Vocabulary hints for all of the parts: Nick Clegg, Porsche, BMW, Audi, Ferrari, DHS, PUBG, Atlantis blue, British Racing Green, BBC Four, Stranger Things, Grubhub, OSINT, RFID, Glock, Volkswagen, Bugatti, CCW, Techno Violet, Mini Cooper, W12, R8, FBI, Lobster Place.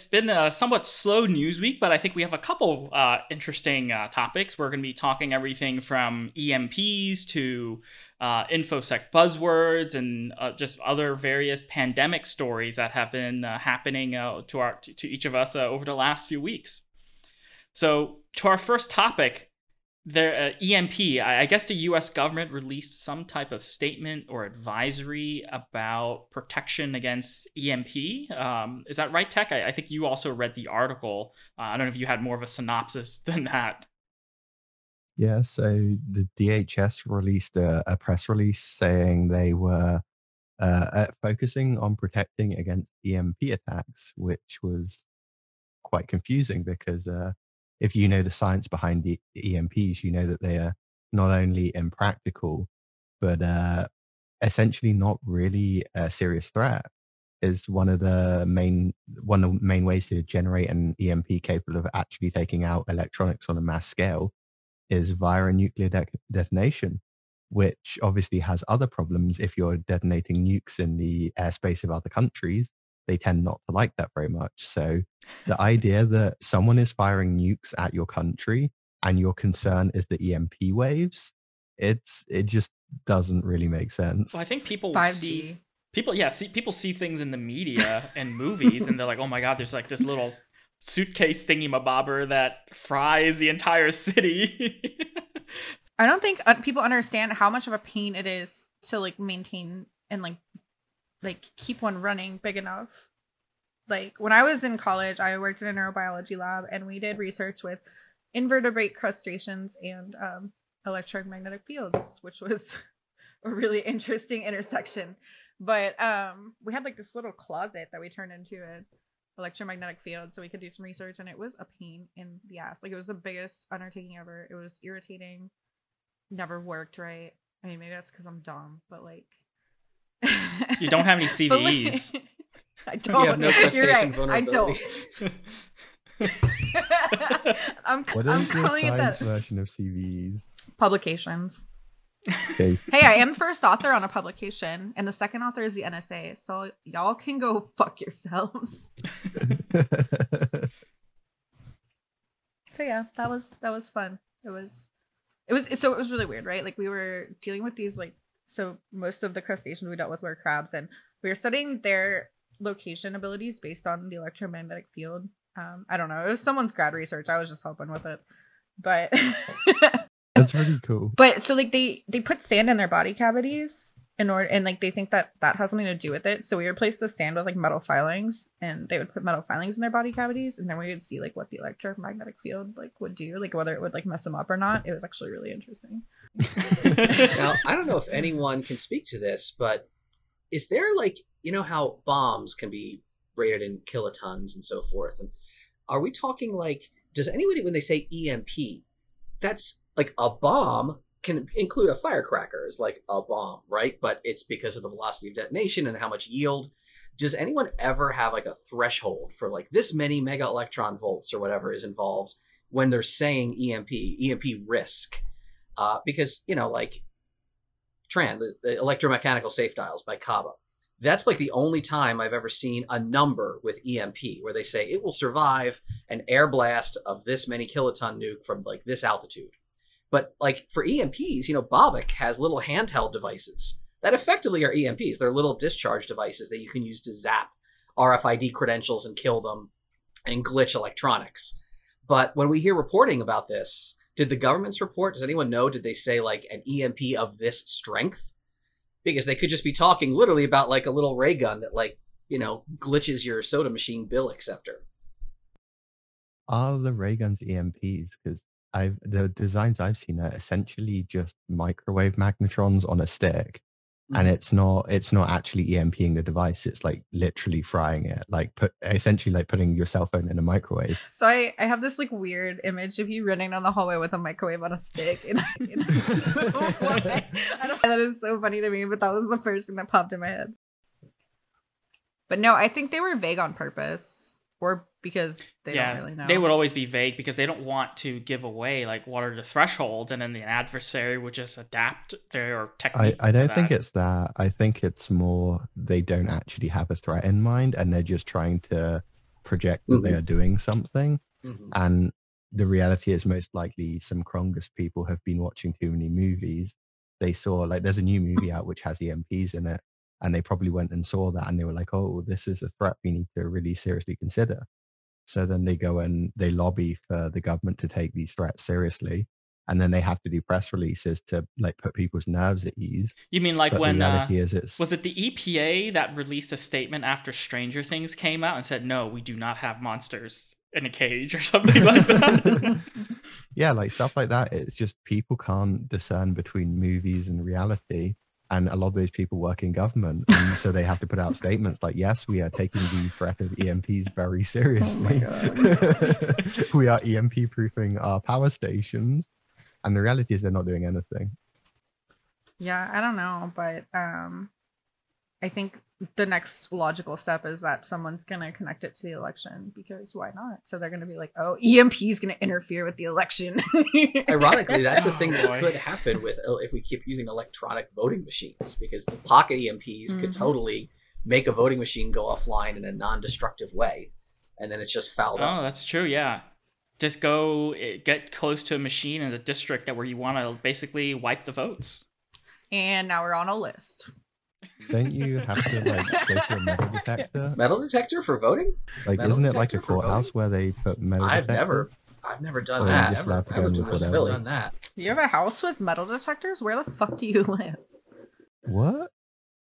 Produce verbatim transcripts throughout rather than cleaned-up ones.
It's been a somewhat slow news week, but I think we have a couple uh, interesting uh, topics. We're going to be talking everything from E M Ps to uh, InfoSec buzzwords and uh, just other various pandemic stories that have been uh, happening uh, to our to, to each of us uh, over the last few weeks. So to our first topic, the uh, E M P, I, I guess the U S government released some type of statement or advisory about protection against E M P. Um, is that right, Tech? I, I think you also read the article. Uh, I don't know if you had more of a synopsis than that. Yeah, so the D H S released a, a press release saying they were uh, focusing on protecting against E M P attacks, which was quite confusing because uh, if you know the science behind the E M Ps, you know that they are not only impractical, but uh, essentially not really a serious threat. Is one of the main one of the main ways to generate an E M P capable of actually taking out electronics on a mass scale is via a nuclear de- detonation, which obviously has other problems. If you're detonating nukes in the airspace of other countries, they tend not to like that very much. So the idea that someone is firing nukes at your country and your concern is the E M P waves, it's it just doesn't really make sense. Well, I think people five G. see people yeah see people see things in the media and movies and they're like, oh my god, there's like this little suitcase thingy mabobber that fries the entire city. I don't think people understand how much of a pain it is to like maintain and like like keep one running big enough. Like when I was in college, I worked in a neurobiology lab and we did research with invertebrate crustaceans and um, electromagnetic fields, which was a really interesting intersection. But um, we had like this little closet that we turned into an electromagnetic field so we could do some research, and it was a pain in the ass. Like it was the biggest undertaking ever. It was irritating. Never worked right. I mean, maybe that's because I'm dumb, but like you don't have any C V Es. Like, I don't. You have no crustacean You're right. vulnerabilities. I don't. I'm, what I'm is calling the it that version of C V Es. Publications. Okay. Hey, I am first author on a publication, and the second author is the N S A. So y'all can go fuck yourselves. So yeah, that was that was fun. It was, it was so it was really weird, right? Like we were dealing with these like. So most of the crustaceans we dealt with were crabs, and we were studying their location abilities based on the electromagnetic field. Um, I don't know. It was someone's grad research. I was just helping with it. But that's really cool. But so like they, they put sand in their body cavities in order, and like they think that that has something to do with it. So we replaced the sand with like metal filings, and they would put metal filings in their body cavities, and then we would see like what the electromagnetic field like would do, like whether it would like mess them up or not. It was actually really interesting. Now, I don't know if anyone can speak to this, but is there like, you know how bombs can be rated in kilotons and so forth? And are we talking like, does anybody, when they say E M P, that's like a bomb can include a firecracker as like a bomb, right? But it's because of the velocity of detonation and how much yield. Does anyone ever have like a threshold for like this many mega electron volts or whatever is involved when they're saying E M P, E M P risk? Uh, because, you know, like Tran, the, the electromechanical safe dials by Kaba, that's like the only time I've ever seen a number with E M P where they say it will survive an air blast of this many kiloton nuke from like this altitude. But like for E M Ps, you know, Bobak has little handheld devices that effectively are E M Ps. They're little discharge devices that you can use to zap R F I D credentials and kill them and glitch electronics. But when we hear reporting about this, did the government's report, does anyone know, did they say like an E M P of this strength? Because they could just be talking literally about like a little ray gun that like, you know, glitches your soda machine bill acceptor. Are the ray guns E M Ps? Because I've the designs I've seen are essentially just microwave magnetrons on a stick. Mm-hmm. And it's not it's not actually EMPing the device. It's like literally frying it, like put essentially like putting your cell phone in a microwave. So I, I have this like weird image of you running down the hallway with a microwave on a stick. And I, and I don't know why. I don't, that is so funny to me, but that was the first thing that popped in my head. But no, I think they were vague on purpose, or because they yeah, don't really know. They would always be vague because they don't want to give away like what are the thresholds, and then the adversary would just adapt their technique. I, I don't think it's that. I think it's more they don't actually have a threat in mind, and they're just trying to project that mm-hmm. they are doing something. Mm-hmm. And the reality is most likely some Krongus people have been watching too many movies. They saw, like, there's a new movie out which has E M Ps in it, and they probably went and saw that and they were like, oh, this is a threat we need to really seriously consider. So then they go and they lobby for the government to take these threats seriously. And then they have to do press releases to, like, put people's nerves at ease. You mean like but when, uh, was it the E P A that released a statement after Stranger Things came out and said, no, we do not have monsters in a cage or something like that? Yeah, like stuff like that. It's just people can't discern between movies and reality. And a lot of those people work in government. And so they have to put out statements like, yes, we are taking the threat of E M Ps very seriously. Oh we are E M P proofing our power stations. And the reality is they're not doing anything. Yeah, I don't know. But um, I think the next logical step is that someone's going to connect it to the election, because why not? So they're going to be like, oh, E M P is going to interfere with the election. Ironically, that's a thing oh, that boy. could happen with if we keep using electronic voting machines, because the pocket E M Ps mm-hmm. could totally make a voting machine go offline in a non-destructive way. And then it's just fouled up. Oh, that's true. Yeah. Just go get close to a machine in a district that where you want to basically wipe the votes. And now we're on a list. Don't you have to like go to a metal detector? Metal detector for voting? Like, metal isn't it like a courthouse where they put metal detectors? I've never, I've never done that. I've never done that. You have a house with metal detectors? Where the fuck do you live? What?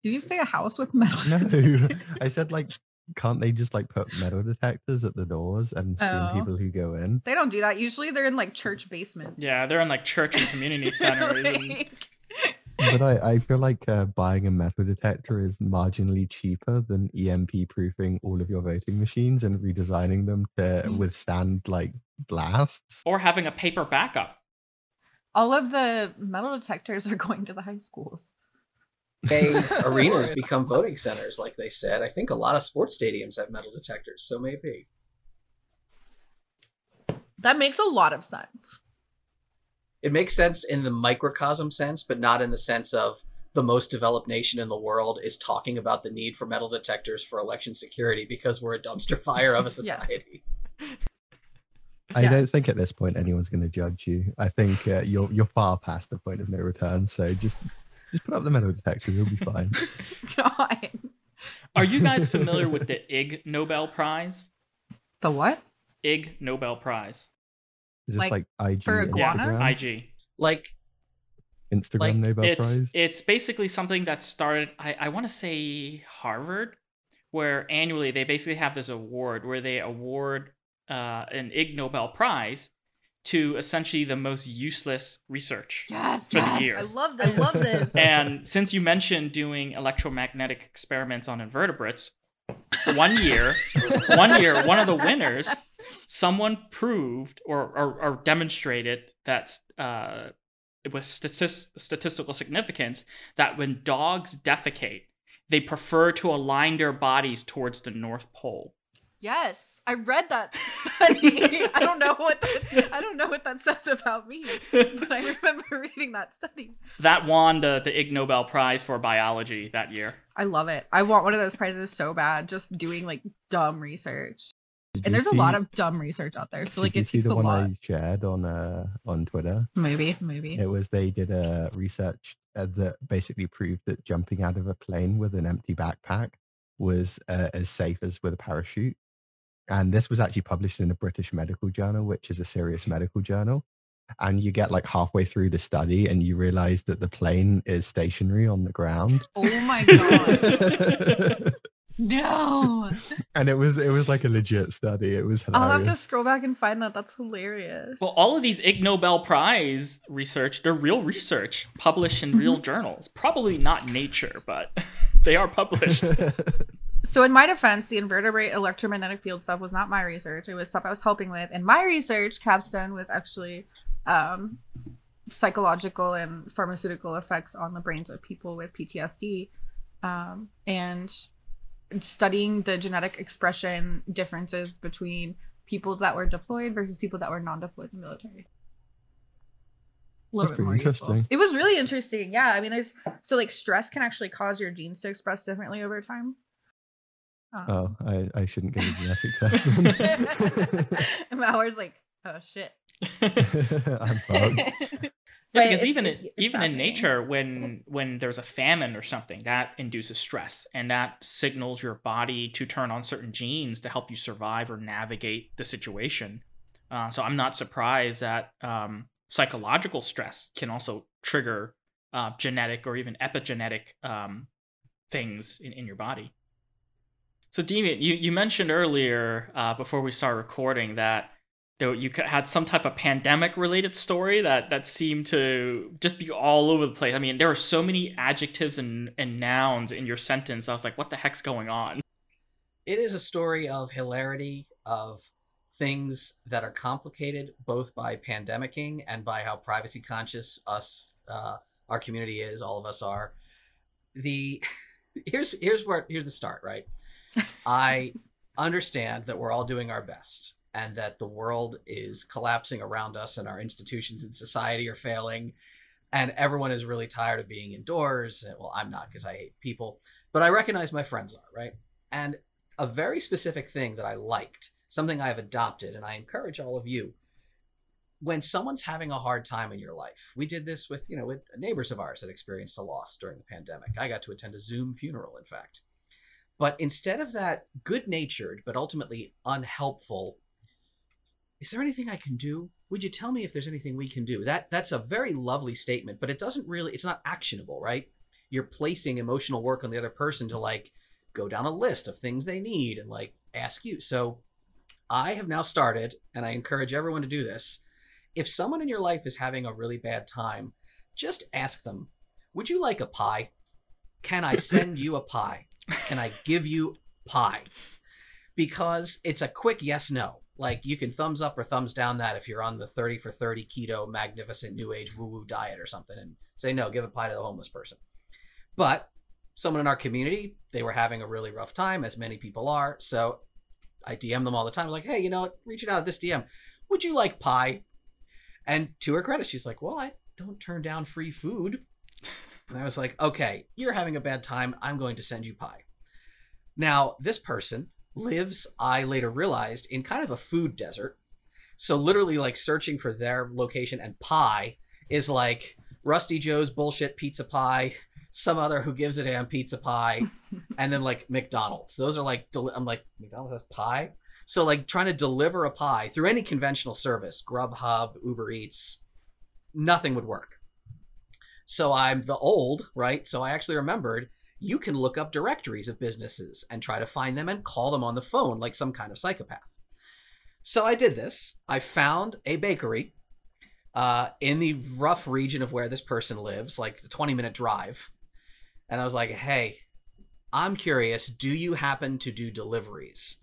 Did you say a house with metal detectors? No, I said like. Can't they just like put metal detectors at the doors and screen oh. people who go in? They don't do that. Usually they're in like church basements. Yeah, they're in like church and community centers. like... But I, I feel like uh, buying a metal detector is marginally cheaper than E M P proofing all of your voting machines and redesigning them to mm. withstand like blasts. Or having a paper backup. All of the metal detectors are going to the high schools. Arenas become voting centers, like they said. I think a lot of sports stadiums have metal detectors, so maybe that makes a lot of sense. It makes sense in the microcosm sense, but not in the sense of the most developed nation in the world is talking about the need for metal detectors for election security because we're a dumpster fire of a society. Yes. I yes. don't think at this point anyone's going to judge you. I think uh, you're you're far past the point of no return, so just. Just put up the metal detector, you'll be fine. God. Are you guys familiar with the Ig Nobel Prize? The what? Ig Nobel Prize. Is this like, like I G? For iguanas? Yeah, I G. Like Instagram like Nobel it's, Prize? It's basically something that started, I, I want to say Harvard, where annually they basically have this award where they award uh, an Ig Nobel Prize to essentially the most useless research yes, for yes. the year. I love this. I love this. And since you mentioned doing electromagnetic experiments on invertebrates, one year, one year, one of the winners, someone proved or or, or demonstrated that uh, with statist- statistical significance that when dogs defecate, they prefer to align their bodies towards the North Pole. Yes, I read that study. I don't know what that, I don't know what that says about me, but I remember reading that study. That won the, the Ig Nobel Prize for biology that year. I love it. I want one of those prizes so bad. Just doing like dumb research, did and there's see, a lot of dumb research out there. So like it takes a lot. Did you see the one I shared on uh on Twitter? Maybe, maybe it was they did a research that basically proved that jumping out of a plane with an empty backpack was uh, as safe as with a parachute. And this was actually published in a British medical journal, which is a serious medical journal. And you get like halfway through the study and you realize that the plane is stationary on the ground. Oh my God. No. And it was it was like a legit study. It was hilarious. I'll have to scroll back and find that. That's hilarious. Well, all of these Ig Nobel Prize research, they're real research published in real journals. Probably not Nature, but they are published. So in my defense, the invertebrate electromagnetic field stuff was not my research. It was stuff I was helping with. And my research capstone was actually um, psychological and pharmaceutical effects on the brains of people with P T S D um, and studying the genetic expression differences between people that were deployed versus people that were non-deployed in the military. A little That's bit more useful. It was really interesting. Yeah, I mean, there's so like stress can actually cause your genes to express differently over time. Oh, oh I, I shouldn't get a genetic test. And I was like, oh, shit. I'm fucked. Yeah, because it's, even it's even in nature, when when there's a famine or something, that induces stress, and that signals your body to turn on certain genes to help you survive or navigate the situation. Uh, so I'm not surprised that um, psychological stress can also trigger uh, genetic or even epigenetic um, things in, in your body. So Demian, you, you mentioned earlier uh, before we started recording that you had some type of pandemic-related story that, that seemed to just be all over the place. I mean, there are so many adjectives and, and nouns in your sentence. I was like, what the heck's going on? It is a story of hilarity, of things that are complicated, both by pandemicking and by how privacy conscious us, uh, our community is, all of us are. The here's here's where here's the start, right? I understand that we're all doing our best, and that the world is collapsing around us and our institutions and society are failing, and everyone is really tired of being indoors. Well, I'm not, because I hate people, but I recognize my friends are, right? And a very specific thing that I liked, something I've adopted, and I encourage all of you, when someone's having a hard time in your life, we did this with, you know, with neighbors of ours that experienced a loss during the pandemic. I got to attend a Zoom funeral, in fact. But instead of that good-natured, but ultimately unhelpful, is there anything I can do? Would you tell me if there's anything we can do? That that's a very lovely statement, but it doesn't really, it's not actionable, right? You're placing emotional work on the other person to like go down a list of things they need and like ask you. So I have now started, and I encourage everyone to do this. If someone in your life is having a really bad time, just ask them, would you like a pie? Can I send you a pie? Can I give you pie? Because it's a quick yes, no. Like, you can thumbs up or thumbs down that if you're on the thirty for thirty keto, magnificent new age woo-woo diet or something, and say, no, give a pie to the homeless person. But someone in our community, they were having a really rough time, as many people are. So I D M them all the time. I'm like, hey, you know what? Reaching out at this D M. Would you like pie? And to her credit, she's like, well, I don't turn down free food. And I was like, okay, you're having a bad time. I'm going to send you pie. Now, this person lives, I later realized, in kind of a food desert. So literally like searching for their location, and pie is like Rusty Joe's bullshit pizza pie, some other who gives a damn pizza pie, and then like McDonald's. Those are like, del- I'm like, McDonald's has pie? So like trying to deliver a pie through any conventional service, Grubhub, Uber Eats, nothing would work. So I'm the old, right? So I actually remembered, you can look up directories of businesses and try to find them and call them on the phone like some kind of psychopath. So I did this. I found a bakery uh, in the rough region of where this person lives, like a twenty minute drive. And I was like, hey, I'm curious, do you happen to do deliveries?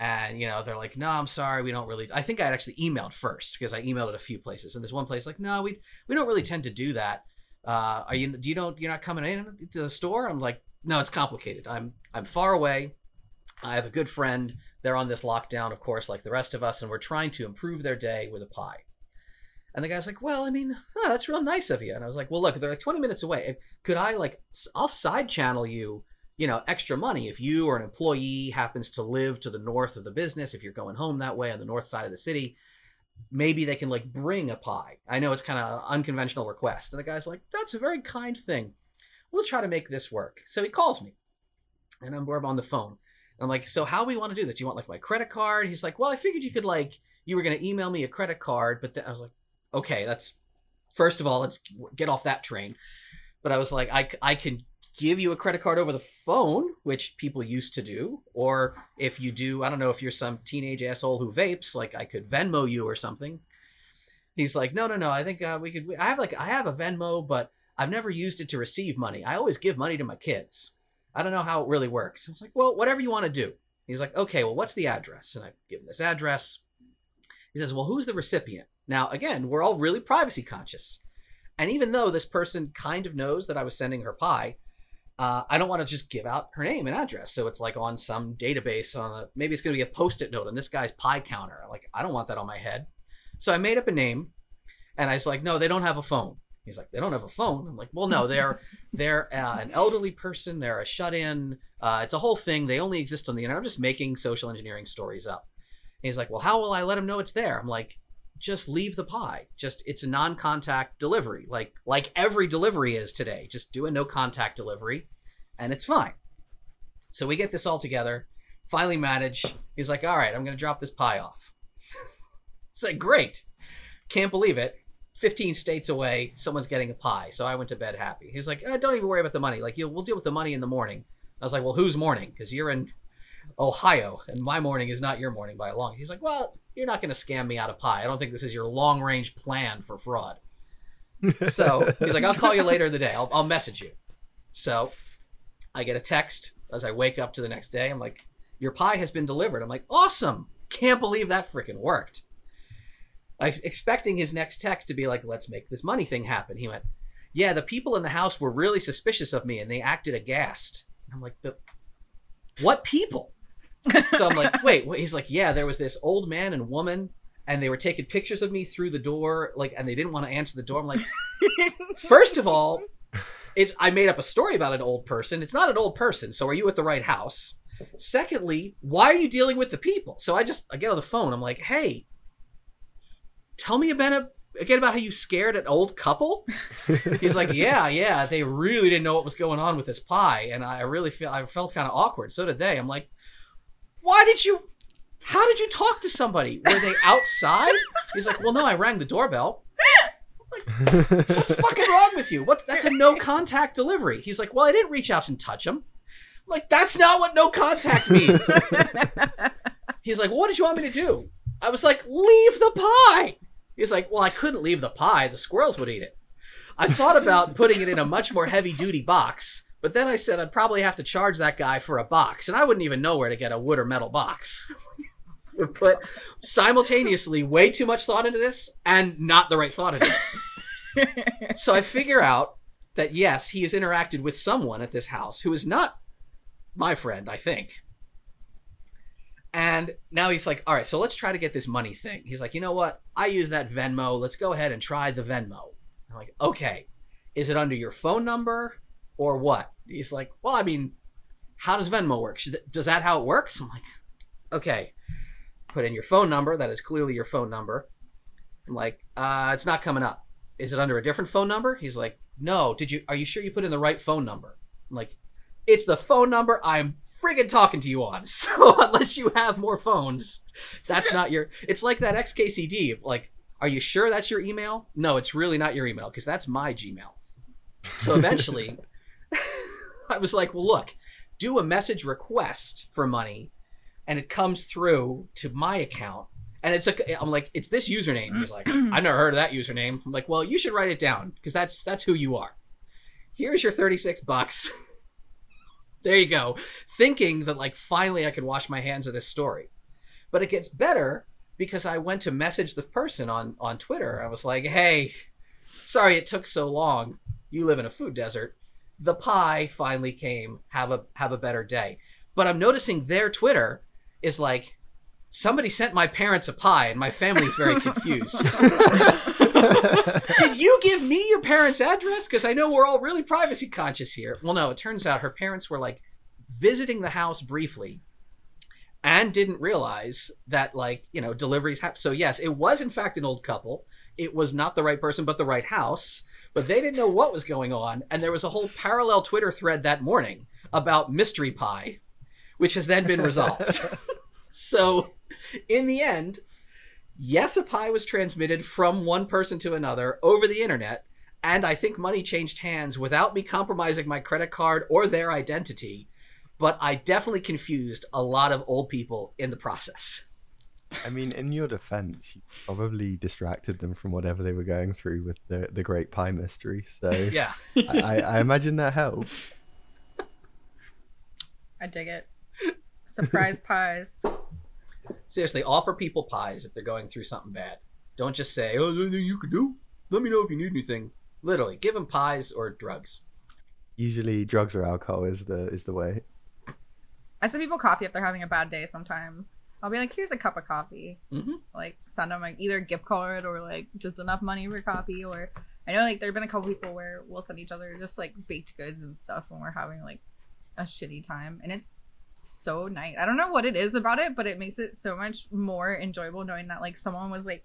And, you know, they're like, no, I'm sorry, we don't really. I think I actually emailed first, because I emailed at a few places. And there's one place like, no, we we don't really tend to do that. Uh, are you, do you don't, you're not coming in to the store? I'm like, no, it's complicated. I'm, I'm far away. I have a good friend. They're on this lockdown, of course, like the rest of us. And we're trying to improve their day with a pie. And the guy's like, well, I mean, oh, that's real nice of you. And I was like, well, look, they're like twenty minutes away. Could I like, I'll side channel you, you know, extra money. If you or an employee happens to live to the north of the business, if you're going home that way on the north side of the city, maybe they can like bring a pie. I know it's kind of an unconventional request. And the guy's like, that's a very kind thing. We'll try to make this work. So he calls me, and I'm, we're on the phone. I'm like, so how do we want to do this? Do you want like my credit card? He's like, well, I figured you could like, you were going to email me a credit card. But then I was like, okay, that's, first of all, let's get off that train. But I was like, I, I can give you a credit card over the phone, which people used to do. Or if you do, I don't know, if you're some teenage asshole who vapes, like I could Venmo you or something. He's like, no, no, no. I think uh, we could, I have like, I have a Venmo, but I've never used it to receive money. I always give money to my kids. I don't know how it really works. I was like, well, whatever you want to do. He's like, okay, well, what's the address? And I give him this address. He says, well, who's the recipient? Now, again, we're all really privacy conscious. And even though this person kind of knows that I was sending her pie, Uh, I don't want to just give out her name and address. So it's like on some database on a, maybe it's going to be a post-it note on this guy's pie counter. Like, I don't want that on my head. So I made up a name, and I was like, no, they don't have a phone. He's like, they don't have a phone. I'm like, well, no, they're they're uh, an elderly person. They're a shut-in. Uh, it's a whole thing. They only exist on the internet. I'm just making social engineering stories up. And he's like, well, how will I let them know it's there? I'm like, just leave the pie. Just it's a non-contact delivery, like like every delivery is today. Just do a no-contact delivery, and it's fine. So we get this all together. Finally, manage. He's like, all right, I'm going to drop this pie off. It's like, great. Can't believe it. fifteen states away, someone's getting a pie. So I went to bed happy. He's like, eh, don't even worry about the money. Like, you know, we'll deal with the money in the morning. I was like, well, whose morning? Because you're in Ohio, and my morning is not your morning by a long. He's like, well, you're not going to scam me out of pie. I don't think this is your long-range plan for fraud. So he's like, I'll call you later in the day. I'll, I'll message you. So I get a text as I wake up to the next day. I'm like, your pie has been delivered. I'm like, awesome. Can't believe that freaking worked. I'm expecting his next text to be like, let's make this money thing happen. He went, yeah, the people in the house were really suspicious of me and they acted aghast. I'm like, the what people? So I'm like, wait, wait, he's like, yeah, there was this old man and woman and they were taking pictures of me through the door, like, and they didn't want to answer the door. I'm like, first of all, it's, I made up a story about an old person. It's not an old person. So are you at the right house? Secondly, why are you dealing with the people? So I just, I get on the phone. I'm like, hey, tell me about, again about how you scared an old couple. He's like, yeah, yeah, they really didn't know what was going on with this pie. And I really feel, I felt kind of awkward. So did they. I'm like, why did you, how did you talk to somebody? Were they outside? He's like, well, no, I rang the doorbell. I'm like, what's fucking wrong with you? What's, that's a no contact delivery. He's like, well, I didn't reach out and touch him. I'm like, that's not what no contact means. He's like, well, what did you want me to do? I was like, leave the pie. He's like, well, I couldn't leave the pie. The squirrels would eat it. I thought about putting it in a much more heavy-duty box, but then I said I'd probably have to charge that guy for a box, and I wouldn't even know where to get a wood or metal box. We put simultaneously way too much thought into this and not the right thought into this. So I figure out that, yes, he has interacted with someone at this house who is not my friend, I think. And now he's like, all right, so let's try to get this money thing. He's like, you know what? I use that Venmo. Let's go ahead and try the Venmo. I'm like, okay, is it under your phone number or what? He's like, well, I mean, how does Venmo work? Does that how it works? I'm like, okay, put in your phone number. That is clearly your phone number. I'm like, uh, it's not coming up. Is it under a different phone number? He's like, no, did you, are you sure you put in the right phone number? I'm like, it's the phone number I'm friggin' talking to you on. So unless you have more phones, that's not your, it's like that X K C D. Like, are you sure that's your email? No, it's really not your email because that's my Gmail. So eventually I was like, well, look, do a message request for money. And it comes through to my account. And it's a, I'm like, it's this username. He's like, I've never heard of that username. I'm like, well, you should write it down because that's, that's who you are. Here's your thirty-six bucks. There you go. Thinking that, like, finally I could wash my hands of this story. But it gets better because I went to message the person on, on Twitter. I was like, hey, sorry it took so long. You live in a food desert. The pie finally came. Have a have a better day. But I'm noticing their Twitter is like, somebody sent my parents a pie and my family's very confused. Did you give me your parents' address? Because I know we're all really privacy conscious here. Well, no, it turns out her parents were like visiting the house briefly and didn't realize that, like, you know, deliveries happen. So yes, it was in fact an old couple. It was not the right person, but the right house. But they didn't know what was going on. And there was a whole parallel Twitter thread that morning about mystery pie, which has then been resolved. So in the end, yes, a pie was transmitted from one person to another over the internet, and I think money changed hands without me compromising my credit card or their identity, but I definitely confused a lot of old people in the process. I mean, in your defense, you probably distracted them from whatever they were going through with the, the great pie mystery, so yeah. I, I imagine that helped. I dig it. Surprise pies. Seriously, offer people pies if they're going through something bad. Don't just say, oh, there's anything you can do. Let me know if you need anything. Literally, give them pies or drugs. Usually drugs or alcohol is the is the way. I send people coffee if they're having a bad day sometimes. I'll be like, here's a cup of coffee. Mm-hmm. Like, send them like either a gift card or like just enough money for coffee, or I know, like, there have been a couple people where we'll send each other just, like, baked goods and stuff when we're having, like, a shitty time. And it's so nice. I don't know what it is about it, but it makes it so much more enjoyable knowing that, like, someone was, like,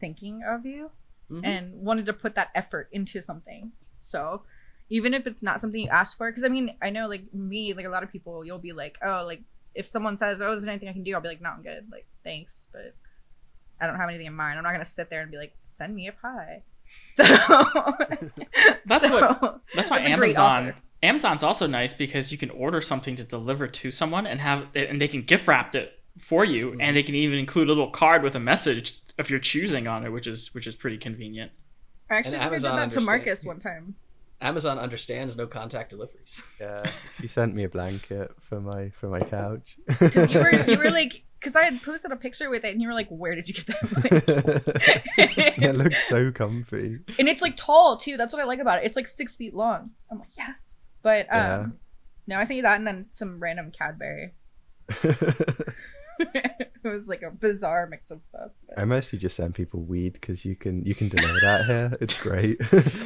thinking of you mm-hmm. and wanted to put that effort into something. So even if it's not something you asked for, because, I mean, I know, like, me, like, a lot of people, you'll be like, oh, like, if someone says, oh, is there anything I can do? I'll be like, no, I'm good. Like, thanks, but I don't have anything in mind. I'm not going to sit there and be like, send me a pie. So that's so, what that's why that's Amazon Amazon's also nice, because you can order something to deliver to someone and have and they can gift wrap it for you mm-hmm. and they can even include a little card with a message of your choosing on it, which is which is pretty convenient. I actually think I did that to Marcus one time. Amazon understands no contact deliveries. Yeah, she sent me a blanket for my for my couch. Because you were you were like. Because I had posted a picture with it, and you were like, where did you get that? It looks so comfy. And it's, like, tall, too. That's what I like about it. It's, like, six feet long. I'm like, yes. But, um, yeah. no, I sent you that and then some random Cadbury. It was, like, a bizarre mix of stuff. But I mostly just send people weed, because you can you can deliver that here. It's great.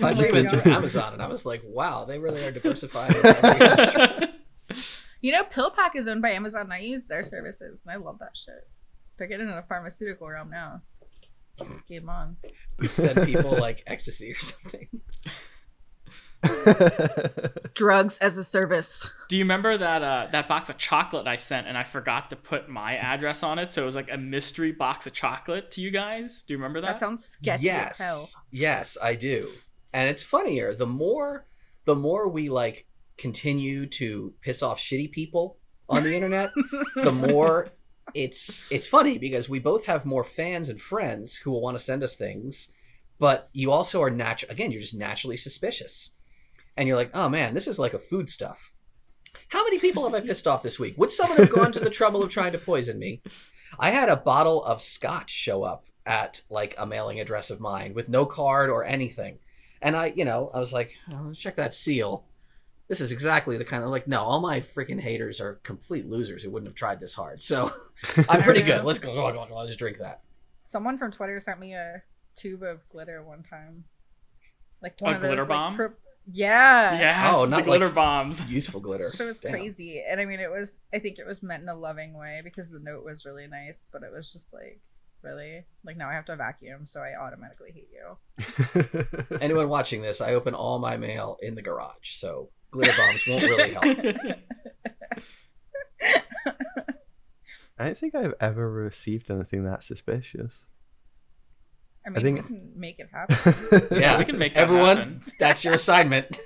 I just went through Amazon, and I was like, wow, they really are diversifying. You know, PillPack is owned by Amazon, and I use their services, and I love that shit. They're getting in the pharmaceutical realm now. Game on. You send people, like, ecstasy or something. Drugs as a service. Do you remember that uh, that box of chocolate I sent, and I forgot to put my address on it, so it was, like, a mystery box of chocolate to you guys? Do you remember that? That sounds sketchy yes. as hell. Yes, I do. And it's funnier. The more, the more we, like, continue to piss off shitty people on the internet, the more it's it's funny, because we both have more fans and friends who will want to send us things, but you also are natural again you're just naturally suspicious, and you're like, oh man, this is like a food stuff. How many people have I pissed off this week? Would someone have gone to the trouble of trying to poison me? I had a bottle of scotch show up at, like, a mailing address of mine with no card or anything, and I you know I was like, oh, check that seal. This is exactly the kind of, like, no, all my freaking haters are complete losers who wouldn't have tried this hard. So I'm pretty good. Let's go, go, go, go. I'll just drink that. Someone from Twitter sent me a tube of glitter one time. Like one a of glitter those, bomb? Like, per- yeah. Yes, oh, not the glitter, like, bombs. Useful glitter. So it's Damn. crazy. And I mean, it was, I think it was meant in a loving way, because the note was really nice, but it was just like, really? Like, now I have to vacuum, so I automatically hate you. Anyone watching this, I open all my mail in the garage, so glitter bombs won't really help. I don't think I've ever received anything that suspicious. I mean, I think... we can make it happen. Yeah, we can make that everyone happen. That's your assignment.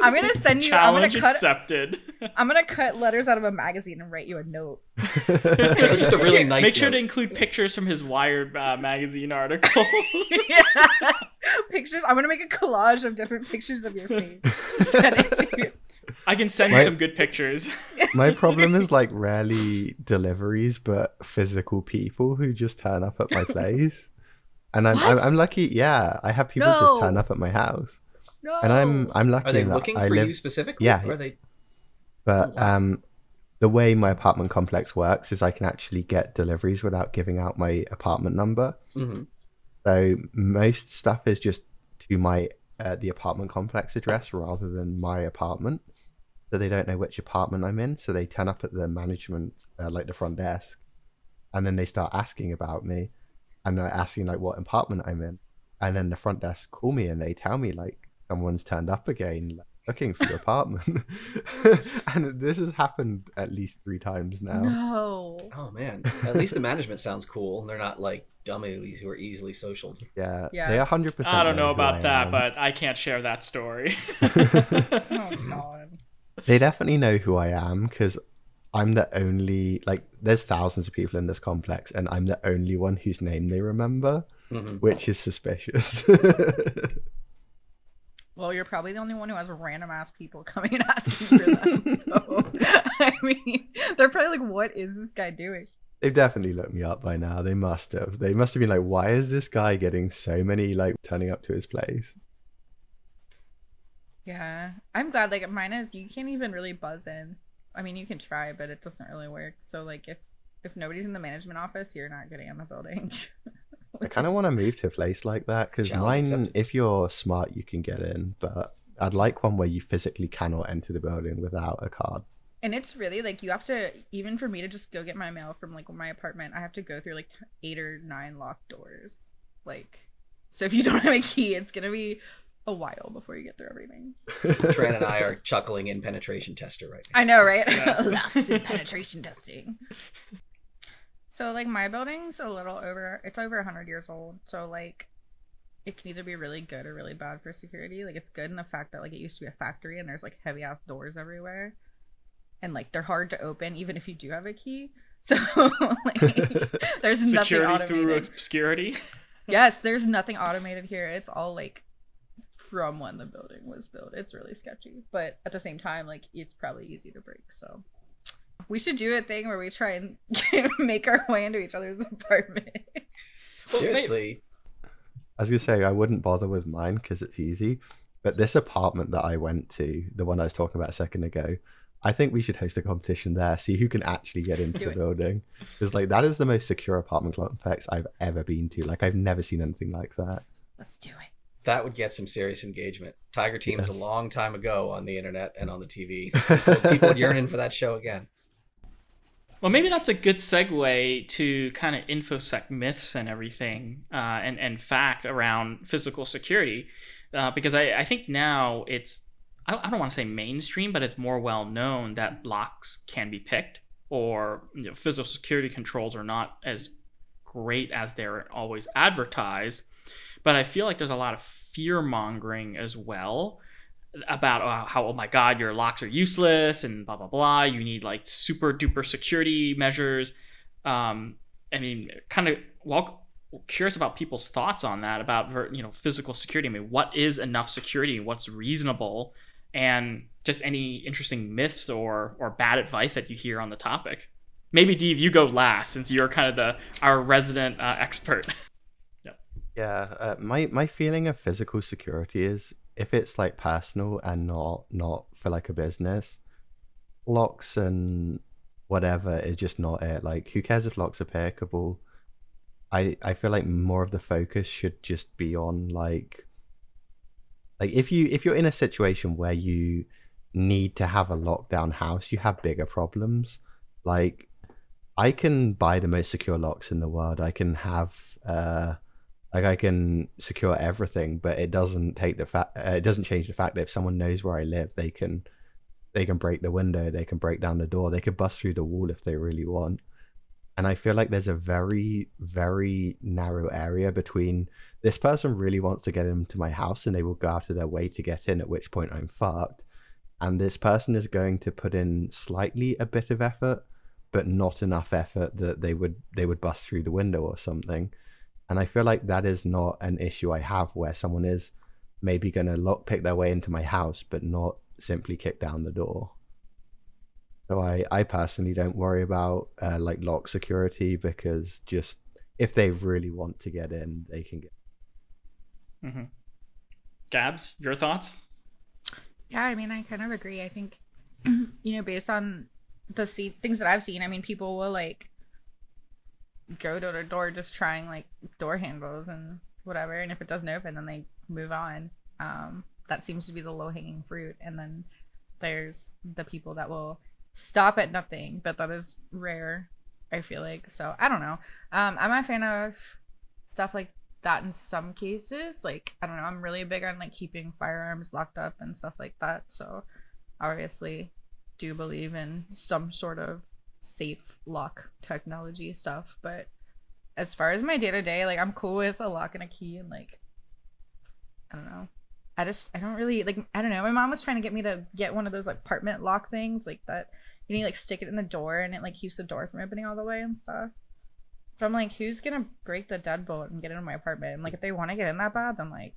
I'm gonna send you. Challenge I'm gonna cut, accepted. I'm gonna cut letters out of a magazine and write you a note. Just a really nice. Make sure note. to include pictures from his Wired uh, magazine article. Yes. Pictures. I'm gonna make a collage of different pictures of your face. Send it to you. I can send my, you some good pictures. My problem is, like, rarely deliveries, but physical people who just turn up at my place. And I'm, I'm I'm lucky, yeah. I have people no. just turn up at my house, no. and I'm I'm lucky. Are they looking I for live, you specifically? Yeah. Or are they... But um, the way my apartment complex works is I can actually get deliveries without giving out my apartment number. Mm-hmm. So most stuff is just to my uh, the apartment complex address rather than my apartment. So they don't know which apartment I'm in. So they turn up at the management, uh, like the front desk, and then they start asking about me. And they're asking, like, what apartment I'm in. And then the front desk call me and they tell me, like, someone's turned up again, like, looking for your apartment. And this has happened at least three times now. No. Oh, man. At least the management sounds cool. And they're not, like, dummies who are easily socialed. Yeah. yeah. They one hundred percent I don't know about that, but I can't share that story. Oh, God. They definitely know who I am, because I'm the only, like, there's thousands of people in this complex, and I'm the only one whose name they remember, mm-hmm. which is suspicious. Well, you're probably the only one who has random ass people coming and asking for them. So, I mean, they're probably like, what is this guy doing? They've definitely looked me up by now. They must have. They must have been like, why is this guy getting so many, like, turning up to his place? Yeah. I'm glad, like, mine is, you can't even really buzz in. I mean, you can try, but it doesn't really work. So, like, if, if nobody's in the management office, you're not getting in the building. I kind of want to move to a place like that, because mine, accepted. If you're smart, you can get in, but I'd like one where you physically cannot enter the building without a card. And it's really like, you have to, even for me to just go get my mail from like my apartment, I have to go through like eight or nine locked doors. Like, so if you don't have a key, it's going to be a while before you get through everything. Tran and I are chuckling in penetration tester right now. I know, right? Yes. Laughs in penetration testing. So like my building's a little over, it's over one hundred years old. So like it can either be really good or really bad for security. Like it's good in the fact that like it used to be a factory and there's like heavy ass doors everywhere. And like they're hard to open even if you do have a key. So like there's nothing security automated. Through obscurity? Yes, there's nothing automated here. It's all like from when the building was built. It's really sketchy. But at the same time, like it's probably easy to break, so. We should do a thing where we try and make our way into each other's apartment. Seriously. I was going to say, I wouldn't bother with mine because it's easy. But this apartment that I went to, the one I was talking about a second ago, I think we should host a competition there, see who can actually get Let's into the it. building. Because like, that is the most secure apartment complex I've ever been to. Like, I've never seen anything like that. Let's do it. That would get some serious engagement. Tiger Team's yeah. a long time ago on the internet and on the T V. People, people would yearn in for that show again. Well, maybe that's a good segue to kind of infosec myths and everything uh, and, and fact around physical security, uh, because I, I think now it's, I, I don't want to say mainstream, but it's more well known that locks can be picked, or you know, physical security controls are not as great as they're always advertised. But I feel like there's a lot of fear mongering as well about uh, how, oh my God, your locks are useless and blah, blah, blah. You need like super duper security measures. Um, I mean, kind of well, curious about people's thoughts on that, about, you know, physical security. I mean, what is enough security? What's reasonable? And just any interesting myths or, or bad advice that you hear on the topic. Maybe, Dave, you go last since you're kind of the our resident uh, expert. Yep. Yeah, uh, my, my feeling of physical security is, if it's like personal and not not for like a business, locks and whatever is just not it. Like, who cares if locks are pickable? I I feel like more of the focus should just be on like like if you if you're in a situation where you need to have a lockdown house, you have bigger problems. Like, I can buy the most secure locks in the world. I can have uh. Like, I can secure everything, but it doesn't take the fact. Uh, it doesn't change the fact that if someone knows where I live, they can, they can break the window, they can break down the door, they could bust through the wall if they really want. And I feel like there's a very, very narrow area between this person really wants to get into my house and they will go out of their way to get in, at which point I'm fucked, and this person is going to put in slightly a bit of effort, but not enough effort that they would they would bust through the window or something. And I feel like that is not an issue I have, where someone is maybe going to lockpick their way into my house, but not simply kick down the door. So I, I personally don't worry about uh, like lock security, because just if they really want to get in, they can get in. Mm-hmm. Gabs, your thoughts? Yeah, I mean, I kind of agree. I think, you know, based on the see- things that I've seen, I mean, people will like, go door to door just trying like door handles and whatever, and if it doesn't open then they move on. Um that seems to be the low-hanging fruit. And then there's the people that will stop at nothing, but that is rare, I feel like. So I don't know, um I'm a fan of stuff like that in some cases. Like, I don't know, I'm really big on like keeping firearms locked up and stuff like that, so obviously do believe in some sort of safe lock technology stuff. But as far as my day-to-day, like, I'm cool with a lock and a key, and like, I don't know, I just I don't really like I don't know my mom was trying to get me to get one of those like apartment lock things, like that you need like stick it in the door and it like keeps the door from opening all the way and stuff. But I'm like, who's gonna break the deadbolt and get into my apartment? And like, if they want to get in that bad, then like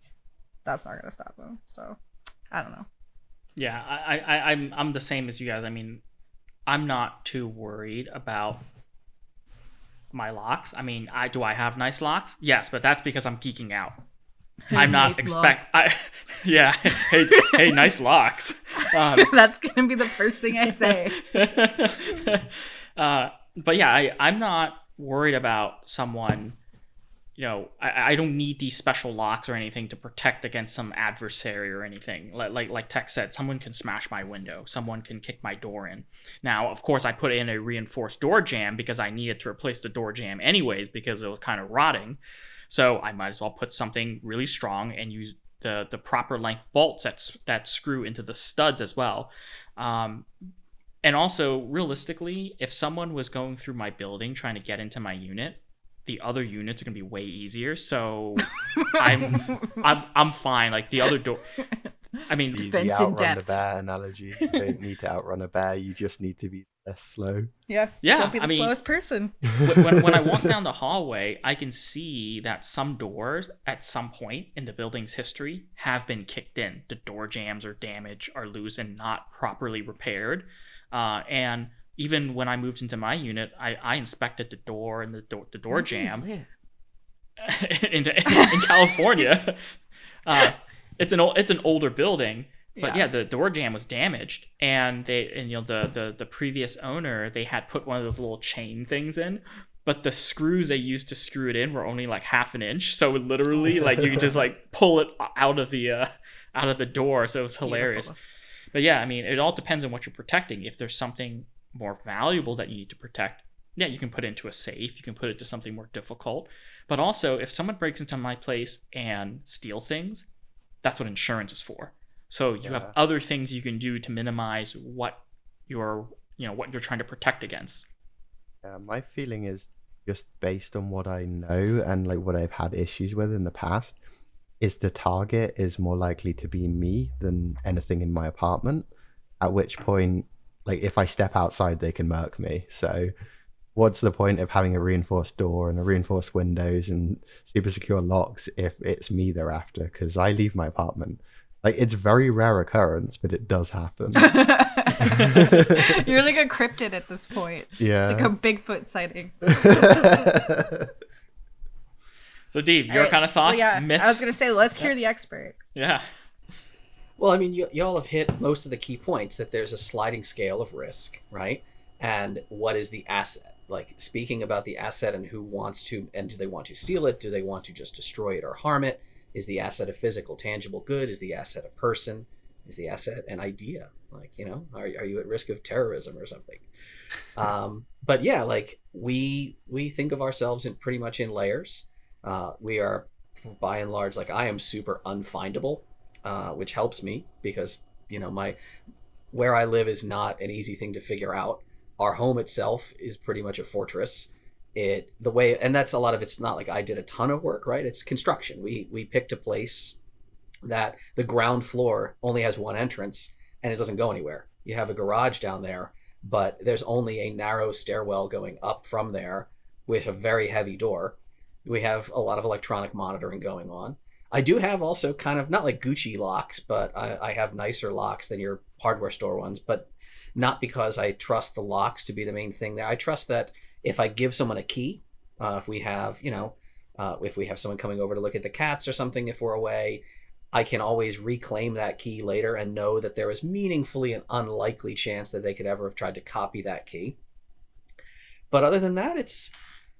that's not gonna stop them. So I don't know. Yeah, I, I I'm I'm the same as you guys. I mean, I'm not too worried about my locks. I mean, I do I have nice locks? Yes, but that's because I'm geeking out. Hey, I'm not nice expect. I, yeah, hey, hey, nice locks. Um, that's gonna be the first thing I say. uh, but yeah, I, I'm not worried about someone you know, I, I don't need these special locks or anything to protect against some adversary or anything. Like, like like Tech said, someone can smash my window. Someone can kick my door in. Now, of course, I put in a reinforced door jamb because I needed to replace the door jamb anyways because it was kind of rotting. So I might as well put something really strong and use the the proper length bolts that, that screw into the studs as well. Um, and also, realistically, if someone was going through my building trying to get into my unit, the other units are gonna be way easier, so I'm I'm I'm fine. Like the other door, I mean, you need to outrun a bear analogy. You don't need to outrun a bear. You just need to be less slow. Yeah, yeah. Don't be the I mean, slowest person. When when I walk down the hallway, I can see that some doors at some point in the building's history have been kicked in. The door jams are damaged, are loose, and not properly repaired, uh, and. Even when I moved into my unit, I, I inspected the door and the door the door jam in, in, in California. Uh, it's an old, it's an older building, but yeah. yeah, the door jam was damaged, and they and you know the the the previous owner, they had put one of those little chain things in, but the screws they used to screw it in were only like half an inch, so it literally like you could just like pull it out of the uh, out of the door. So it was hilarious. Beautiful. But yeah, I mean, it all depends on what you're protecting. If there's something more valuable that you need to protect, yeah, you can put it into a safe, you can put it to something more difficult. But also, if someone breaks into my place and steals things, that's what insurance is for. So you yeah. have other things you can do to minimize what you're, you know, what you're trying to protect against. Yeah, my feeling is, just based on what I know and like what I've had issues with in the past, is the target is more likely to be me than anything in my apartment, at which point, like, if I step outside, they can murk me. So what's the point of having a reinforced door and a reinforced windows and super secure locks if it's me they're after? Because I leave my apartment. Like, it's very rare occurrence, but it does happen. You're like a cryptid at this point. Yeah. It's like a Bigfoot sighting. So, Dave, your right. kind of thoughts? Well, yeah, myths? I was going to say, let's yeah. hear the expert. Yeah. Well, I mean, you, y'all have hit most of the key points, that there's a sliding scale of risk, right? And what is the asset? Like, speaking about the asset and who wants to, and do they want to steal it? Do they want to just destroy it or harm it? Is the asset a physical, tangible good? Is the asset a person? Is the asset an idea? Like, you know, are, are you at risk of terrorism or something? Um, but yeah, like, we we think of ourselves in pretty much in layers. Uh, we are, by and large, like, I am super unfindable. Uh, which helps me because, you know, my where I live is not an easy thing to figure out. Our home itself is pretty much a fortress. It the way and that's a lot of it's not like I did a ton of work, right? It's construction. We we picked a place that the ground floor only has one entrance and it doesn't go anywhere. You have a garage down there, but there's only a narrow stairwell going up from there with a very heavy door. We have a lot of electronic monitoring going on. I do have also kind of, not like Gucci locks, but I, I have nicer locks than your hardware store ones, but not because I trust the locks to be the main thing there. I trust that if I give someone a key, uh, if we have, you know, uh, if we have someone coming over to look at the cats or something, if we're away, I can always reclaim that key later and know that there is meaningfully an unlikely chance that they could ever have tried to copy that key. But other than that, it's,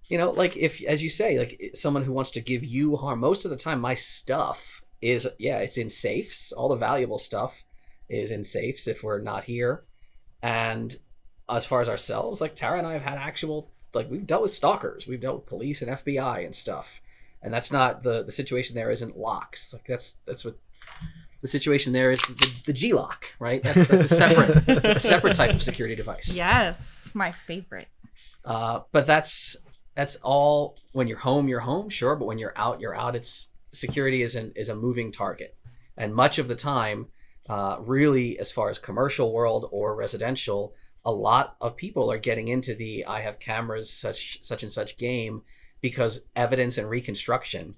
you know, like, if, as you say, like, someone who wants to give you harm, most of the time my stuff is, yeah, it's in safes. All the valuable stuff is in safes if we're not here. And as far as ourselves, like, Tara and I have had actual, like, we've dealt with stalkers. We've dealt with police and F B I and stuff. And that's not, the, the situation there isn't locks. Like, that's that's what, the situation there is the, the G-lock, right? That's that's a separate a separate type of security device. Yes, my favorite. Uh, but that's... That's all. When you're home, you're home, sure, but when you're out, you're out. It's security is an, is a moving target, and much of the time, uh, really, as far as commercial world or residential, a lot of people are getting into the I have cameras, such such and such game, because evidence and reconstruction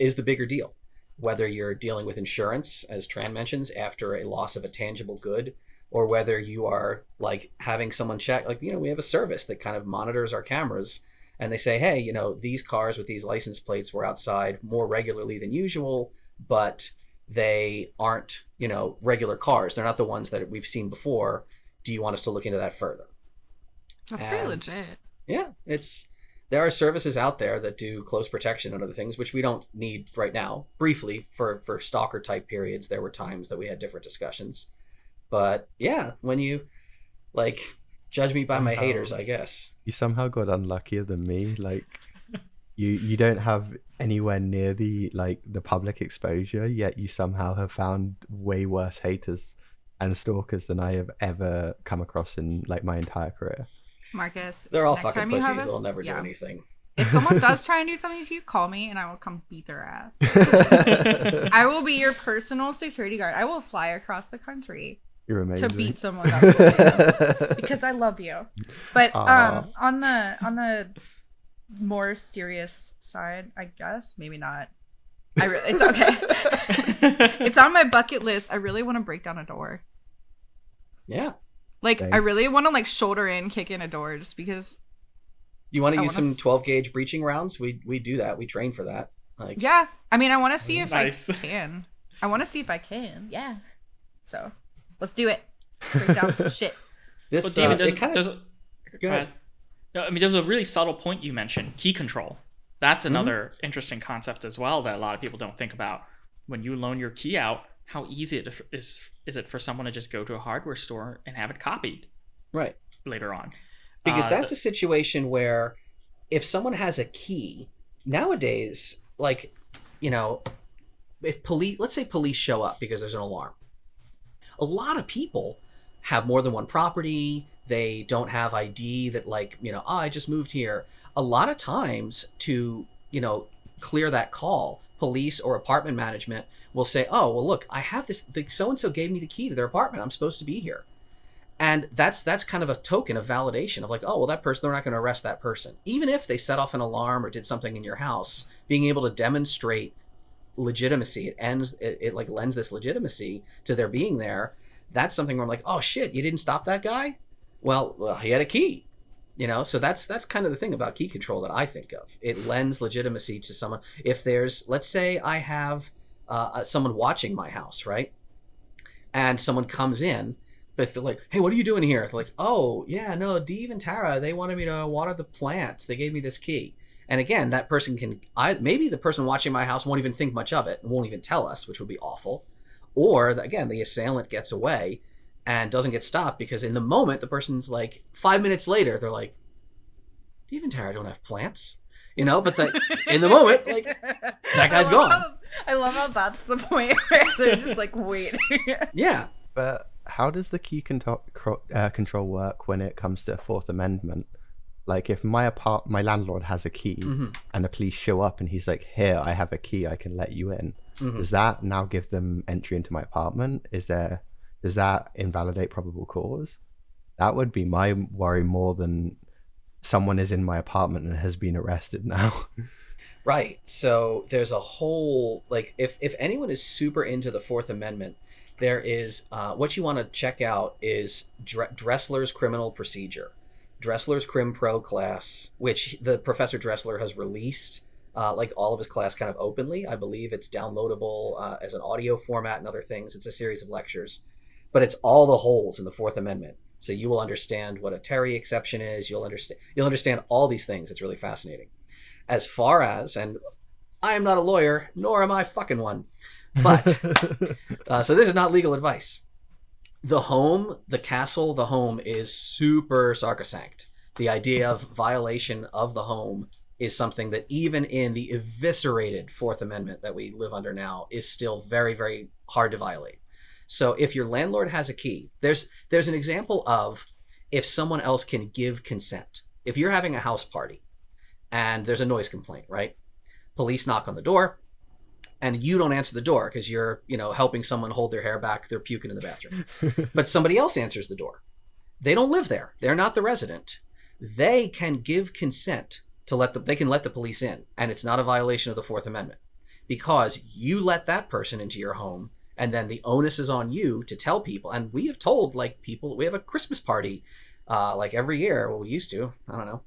is the bigger deal. Whether you're dealing with insurance, as Tran mentions, after a loss of a tangible good, or whether you are like having someone check, like, you know, we have a service that kind of monitors our cameras. And they say, hey, you know, these cars with these license plates were outside more regularly than usual, but they aren't, you know, regular cars. They're not the ones that we've seen before. Do you want us to look into that further? That's and pretty legit. Yeah, it's there are services out there that do close protection and other things, which we don't need right now. Briefly, for, for stalker type periods, there were times that we had different discussions. But yeah, when you like judge me by somehow, my haters, I guess. You somehow got unluckier than me. Like you, you don't have anywhere near the like the public exposure, yet you somehow have found way worse haters and stalkers than I have ever come across in like my entire career. Marcus, they're all fucking pussies. They'll never yeah. do anything. If someone does try and do something to you, call me and I will come beat their ass. I will be your personal security guard. I will fly across the country to beat someone up with you because I love you. But Aww. um, on the on the more serious side, I guess maybe not. I re- it's okay. It's on my bucket list. I really want to break down a door. Yeah. Like Dang. I really want to like shoulder in, kick in a door just because. You want to use some twelve gauge breaching rounds? We we do that. We train for that. Like yeah, I mean, I want to see if nice. I can. I want to see if I can. Yeah. So let's do it. Break down some shit. This well, David, uh, it kind of. Go ahead. No, I mean, there was a really subtle point you mentioned: key control. That's another mm-hmm. interesting concept as well that a lot of people don't think about. When you loan your key out, how easy it is is it for someone to just go to a hardware store and have it copied? Right. Later on. Because uh, that's the- a situation where if someone has a key, nowadays, like, you know, if police, let's say police show up because there's an alarm. A lot of people have more than one property. They don't have I D that like, you know, oh, I just moved here. A lot of times to, you know, clear that call, police or apartment management will say, oh, well, look, I have this, the, so-and-so gave me the key to their apartment. I'm supposed to be here. And that's that's kind of a token of validation of like, oh, well, that person, they're not going to arrest that person. Even if they set off an alarm or did something in your house, being able to demonstrate legitimacy, it ends, it, it like lends this legitimacy to their being there. That's something where I'm like, oh, shit, you didn't stop that guy? Well, well he had a key. You know, so that's that's kind of the thing about key control that I think of. It lends legitimacy to someone. If there's, let's say I have uh, someone watching my house, right? And someone comes in, but they're like, hey, what are you doing here? They're like, oh, yeah, no, Dave and Tara, they wanted me to water the plants. They gave me this key. And again, that person can, I maybe the person watching my house won't even think much of it and won't even tell us, which would be awful. Or, again, the assailant gets away and doesn't get stopped because in the moment, the person's like, five minutes later, they're like, Dave and Tara don't have plants, you know, but the, in the moment, like, that guy's I gone. How, I love how that's the point where they're just like, wait. Yeah. But how does the key control, uh, control work when it comes to Fourth Amendment? Like if my apart, my landlord has a key mm-hmm. and the police show up and he's like, here, I have a key, I can let you in. Mm-hmm. Does that now give them entry into my apartment? Is there... Does that invalidate probable cause? That would be my worry more than someone is in my apartment and has been arrested now. Right. So there's a whole, like, if, if anyone is super into the Fourth Amendment, there is, uh, what you want to check out is Dre- Dressler's Criminal Procedure, Dressler's Crim Pro class, which the Professor Dressler has released, uh, like all of his class kind of openly. I believe it's downloadable uh, as an audio format and other things. It's a series of lectures. But it's all the holes in the Fourth Amendment. So you will understand what a Terry exception is. You'll understand you'll understand all these things. It's really fascinating. As far as, and I am not a lawyer, nor am I fucking one. But, uh, so this is not legal advice. The home, the castle, the home is super sacrosanct. The idea of violation of the home is something that even in the eviscerated Fourth Amendment that we live under now is still very, very hard to violate. So if your landlord has a key, there's there's an example of if someone else can give consent. If you're having a house party and there's a noise complaint, right? Police knock on the door and you don't answer the door because you're, you know, helping someone hold their hair back, they're puking in the bathroom. But somebody else answers the door. They don't live there. They're not the resident. They can give consent to let the they can let the police in, and it's not a violation of the Fourth Amendment because you let that person into your home. And then the onus is on you to tell people. And we have told like people, we have a Christmas party uh, like every year. Well, we used to, I don't know.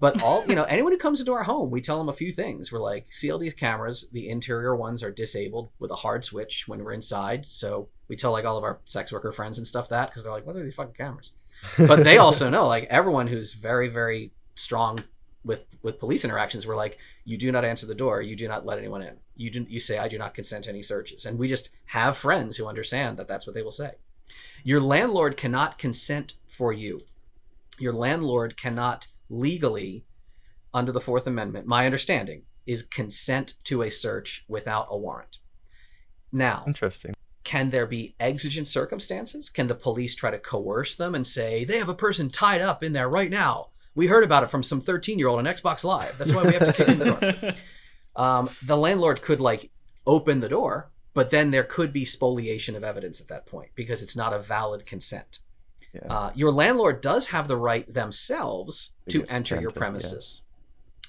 But all, you know, anyone who comes into our home, we tell them a few things. We're like, see all these cameras. The interior ones are disabled with a hard switch when we're inside. So we tell like all of our sex worker friends and stuff that because they're like, what are these fucking cameras? But they also know like everyone who's very, very strong with with police interactions were like, you do not answer the door, you do not let anyone in, you do you say I do not consent to any searches. And we just have friends who understand that that's what they will say. Your landlord cannot consent for you. Your landlord cannot legally, under the Fourth Amendment, my understanding is, consent to a search without a warrant. Now, interesting. Can there be exigent circumstances? Can the police try to coerce them and say, they have a person tied up in there right now? We heard about it from some thirteen-year-old on Xbox Live. That's why we have to kick in the door. Um, the landlord could like open the door, but then there could be spoliation of evidence at that point because it's not a valid consent. Yeah. Uh, your landlord does have the right themselves to enter your premises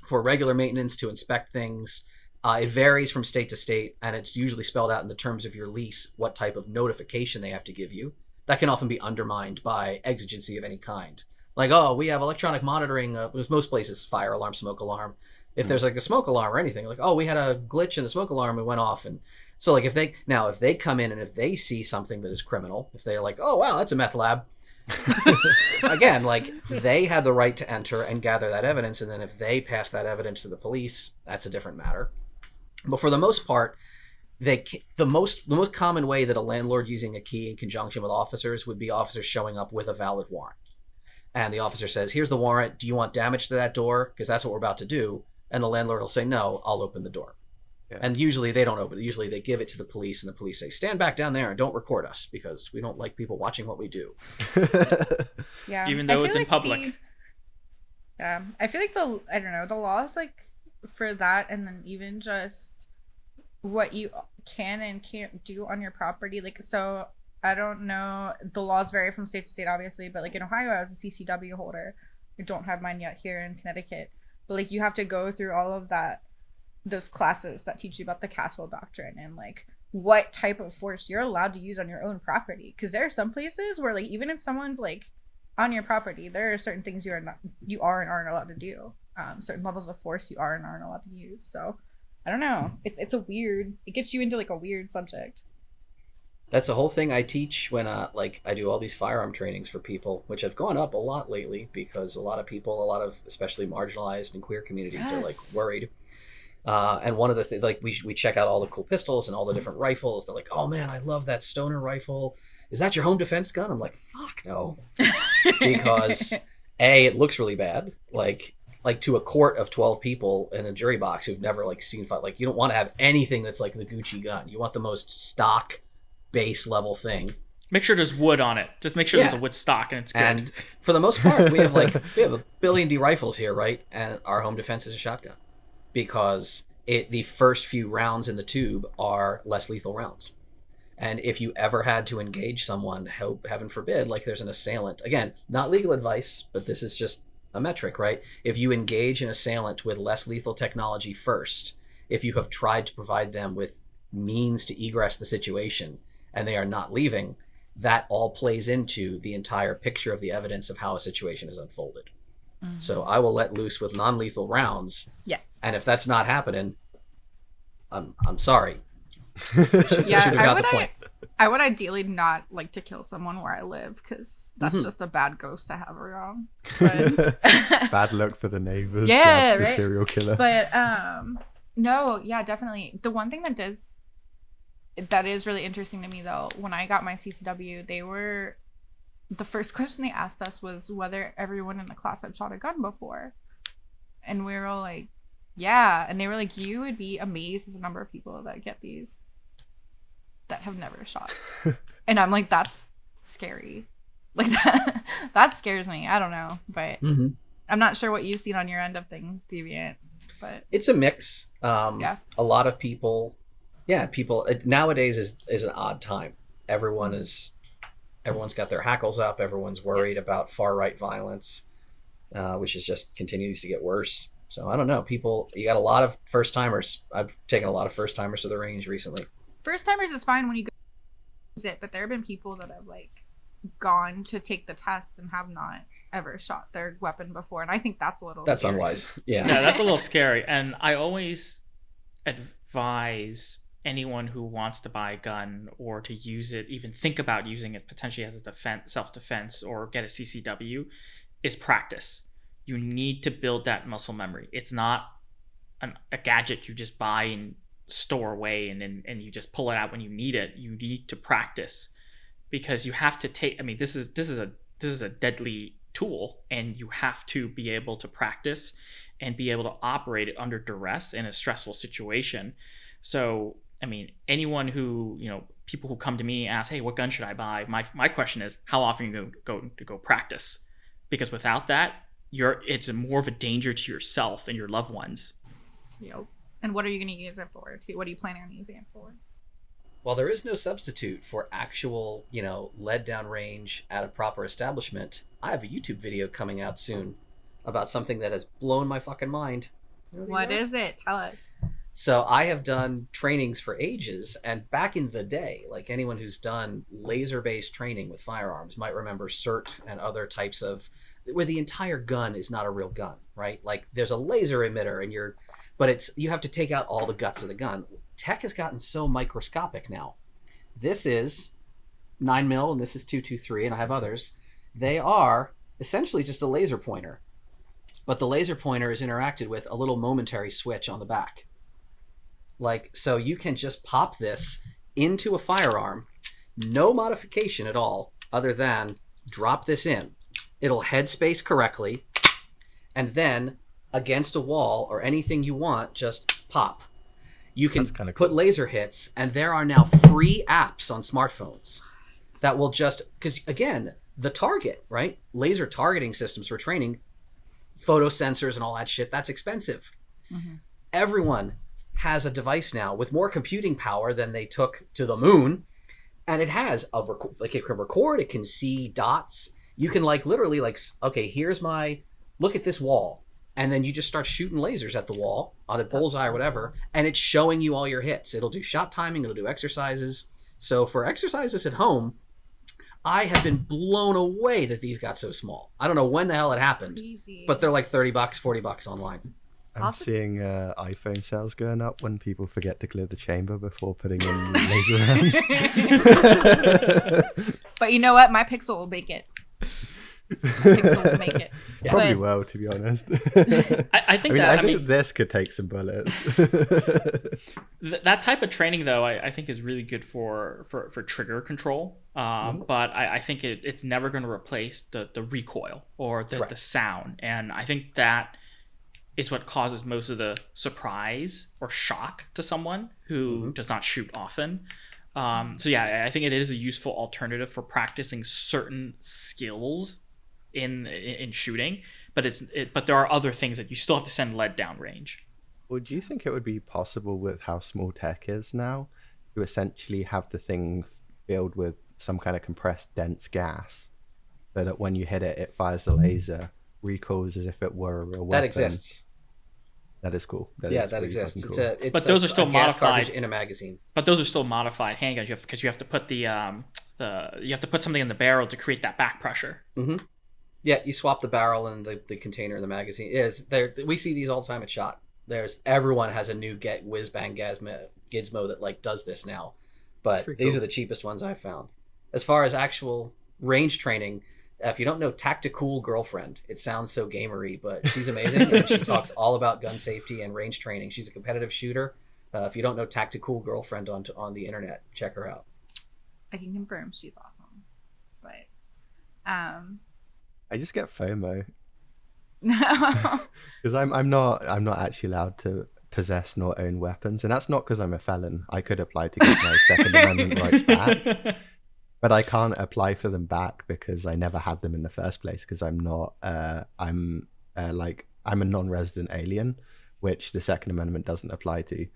yeah. for regular maintenance, to inspect things. Uh, it varies from state to state, and it's usually spelled out in the terms of your lease what type of notification they have to give you. That can often be undermined by exigency of any kind. Like, oh, we have electronic monitoring. Uh, most places, fire alarm, smoke alarm. If mm. there's like a smoke alarm or anything, like, oh, we had a glitch in the smoke alarm, it went off. And so like if they, now if they come in and if they see something that is criminal, if they're like, oh, wow, that's a meth lab. Again, like they had the right to enter and gather that evidence. And then if they pass that evidence to the police, that's a different matter. But for the most part, they the most the most common way that a landlord using a key in conjunction with officers would be officers showing up with a valid warrant, and the officer says, "Here's the warrant. Do you want damage to that door? Because that's what we're about to do." And the landlord will say, "No, I'll open the door." Yeah. And usually they don't open it. Usually they give it to the police, and the police say, "Stand back down there and don't record us because we don't like people watching what we do." Yeah, even though it's like in public. The, yeah, I feel like the I don't know the law is like. For that, and then even just what you can and can't do on your property, like, so I don't know, the laws vary from state to state obviously, but like in Ohio I was a C C W holder. I don't have mine yet here in Connecticut, but like you have to go through all of that, those classes that teach you about the Castle Doctrine and like what type of force you're allowed to use on your own property, because there are some places where like even if someone's like on your property, there are certain things you are not you are and aren't allowed to do. Um, certain levels of force you are and aren't allowed to use. So I don't know. It's it's a weird, it gets you into like a weird subject. That's a whole thing I teach when uh, like I do all these firearm trainings for people, which have gone up a lot lately because a lot of people, a lot of especially marginalized and queer communities yes. are like worried. Uh, and one of the things, like we we check out all the cool pistols and all the different rifles. They're like, oh man, I love that stoner rifle. Is that your home defense gun? I'm like, fuck no. Because A, it looks really bad. Like, like to a court of twelve people in a jury box who've never like seen fight, like you don't want to have anything that's like the Gucci gun. You want the most stock base level thing. Make sure there's wood on it. Just make sure yeah. there's a wood stock and it's good. And for the most part, we have like, we have a billion D rifles here, right? And our home defense is a shotgun because it, the first few rounds in the tube are less lethal rounds. And if you ever had to engage someone, hope, heaven forbid, like there's an assailant, again, not legal advice, but this is just a metric, right? If you engage an assailant with less lethal technology first, if you have tried to provide them with means to egress the situation and they are not leaving, that all plays into the entire picture of the evidence of how a situation is unfolded. Mm-hmm. So I will let loose with non-lethal rounds. Yes. And if that's not happening, I'm I'm sorry. I should, yeah, I should have got the point. I, I would ideally not like to kill someone where I live because that's mm-hmm. just a bad ghost to have around. But... bad luck for the neighbors. Yeah, right? The serial killer. But um, no, yeah, definitely. The one thing that does that is really interesting to me though, when I got my C C W, they were the first question they asked us was whether everyone in the class had shot a gun before, and we were all like, yeah, and they were like, you would be amazed at the number of people that get these. That have never shot. And I'm like, that's scary. Like that that scares me. I don't know, but mm-hmm. I'm not sure what you've seen on your end of things, Deviant, but it's a mix. Um yeah. A lot of people yeah people it, nowadays is is an odd time. Everyone is everyone's got their hackles up. Everyone's worried yes. about far right violence, uh which is just continues to get worse. So I don't know, people, you got a lot of first timers. I've taken a lot of first timers to the range recently. First timers is fine when you go use it, but there have been people that have like gone to take the tests and have not ever shot their weapon before, and I think that's a little that's scary. Unwise. Yeah, yeah, that's a little scary. And I always advise anyone who wants to buy a gun or to use it, even think about using it potentially as a defense, self-defense, or get a C C W, is practice. you need to build that muscle memory. It's not an, a gadget you just buy and store away and, and and you just pull it out when you need it. You need to practice, because you have to take, I mean, this is this is a this is a deadly tool, and you have to be able to practice and be able to operate it under duress in a stressful situation. So, I mean, anyone who, you know, people who come to me and ask, hey, what gun should I buy? My my question is, how often are you going to go, to go practice? Because without that, you're it's a more of a danger to yourself and your loved ones. Yep. And what are you going to use it for? What are you planning on using it for? Well, there is no substitute for actual, you know, lead down range at a proper establishment. I have a YouTube video coming out soon about something that has blown my fucking mind. You know what is it? Tell us. So I have done trainings for ages, and back in the day, like anyone who's done laser-based training with firearms might remember C E R T and other types of, where the entire gun is not a real gun, right? Like there's a laser emitter and you're, but it's, you have to take out all the guts of the gun. Tech has gotten so microscopic now. This is nine millimeter and this is two twenty-three, and I have others. They are essentially just a laser pointer, but the laser pointer is interacted with a little momentary switch on the back. Like, so you can just pop this into a firearm, no modification at all, other than drop this in. It'll headspace correctly, and then against a wall or anything you want, just pop. You can put cool. laser hits, and there are now free apps on smartphones that will just, because again, the target, right? Laser targeting systems for training, photo sensors and all that shit, that's expensive. Mm-hmm. Everyone has a device now with more computing power than they took to the moon, and it has a rec- like it can record, it can see dots. You can like literally like, okay, here's my, look at this wall, and then you just start shooting lasers at the wall on a bullseye or whatever, and it's showing you all your hits. It'll do shot timing, it'll do exercises. So for exercises at home, I have been blown away that these got so small. I don't know when the hell it happened. Crazy. But they're like thirty bucks, forty bucks online. I'm seeing uh, iPhone sales going up when people forget to clear the chamber before putting in laser rounds. But you know what? My Pixel will make it. My Pixel will make it. Yes. Probably but... will, to be honest. I, I think, I mean, that, I I think mean, this could take some bullets. th- that type of training, though, I, I think is really good for, for, for trigger control. Um, mm-hmm. But I, I think it, it's never going to replace the, the recoil or the, the sound. And I think that is what causes most of the surprise or shock to someone who mm-hmm. does not shoot often. Um, so yeah, I think it is a useful alternative for practicing certain skills in in shooting, but it's it, but there are other things that you still have to send lead downrange. Well, do you think it would be possible with how small tech is now to essentially have the thing filled with some kind of compressed dense gas so that when you hit it, it fires the laser, recoils as if it were a weapon? That exists. That is cool. That yeah, is that exists. Cool. It's a, it's but those a, are still modified in a magazine. But those are still modified handguns. You have because you have to put the um the you have to put something in the barrel to create that back pressure. Mm-hmm. Yeah, you swap the barrel and the, the container in the magazine. It is there? We see these all the time at SHOT. There's everyone has a new get whiz bang gizmo, gizmo that like does this now, but these cool. are the cheapest ones I've found. As far as actual range training. If you don't know Tacticool Girlfriend, it sounds so gamery, but she's amazing. And she talks all about gun safety and range training. She's a competitive shooter. Uh, if you don't know Tacticool Girlfriend on on the internet, check her out. I can confirm she's awesome. But um, I just get FOMO. No, because I'm I'm not I'm not actually allowed to possess nor own weapons, and that's not because I'm a felon. I could apply to get my Second Amendment rights back. But I can't apply for them back because I never had them in the first place. Because I'm not, uh, I'm uh, like, I'm a non-resident alien, which the Second Amendment doesn't apply to.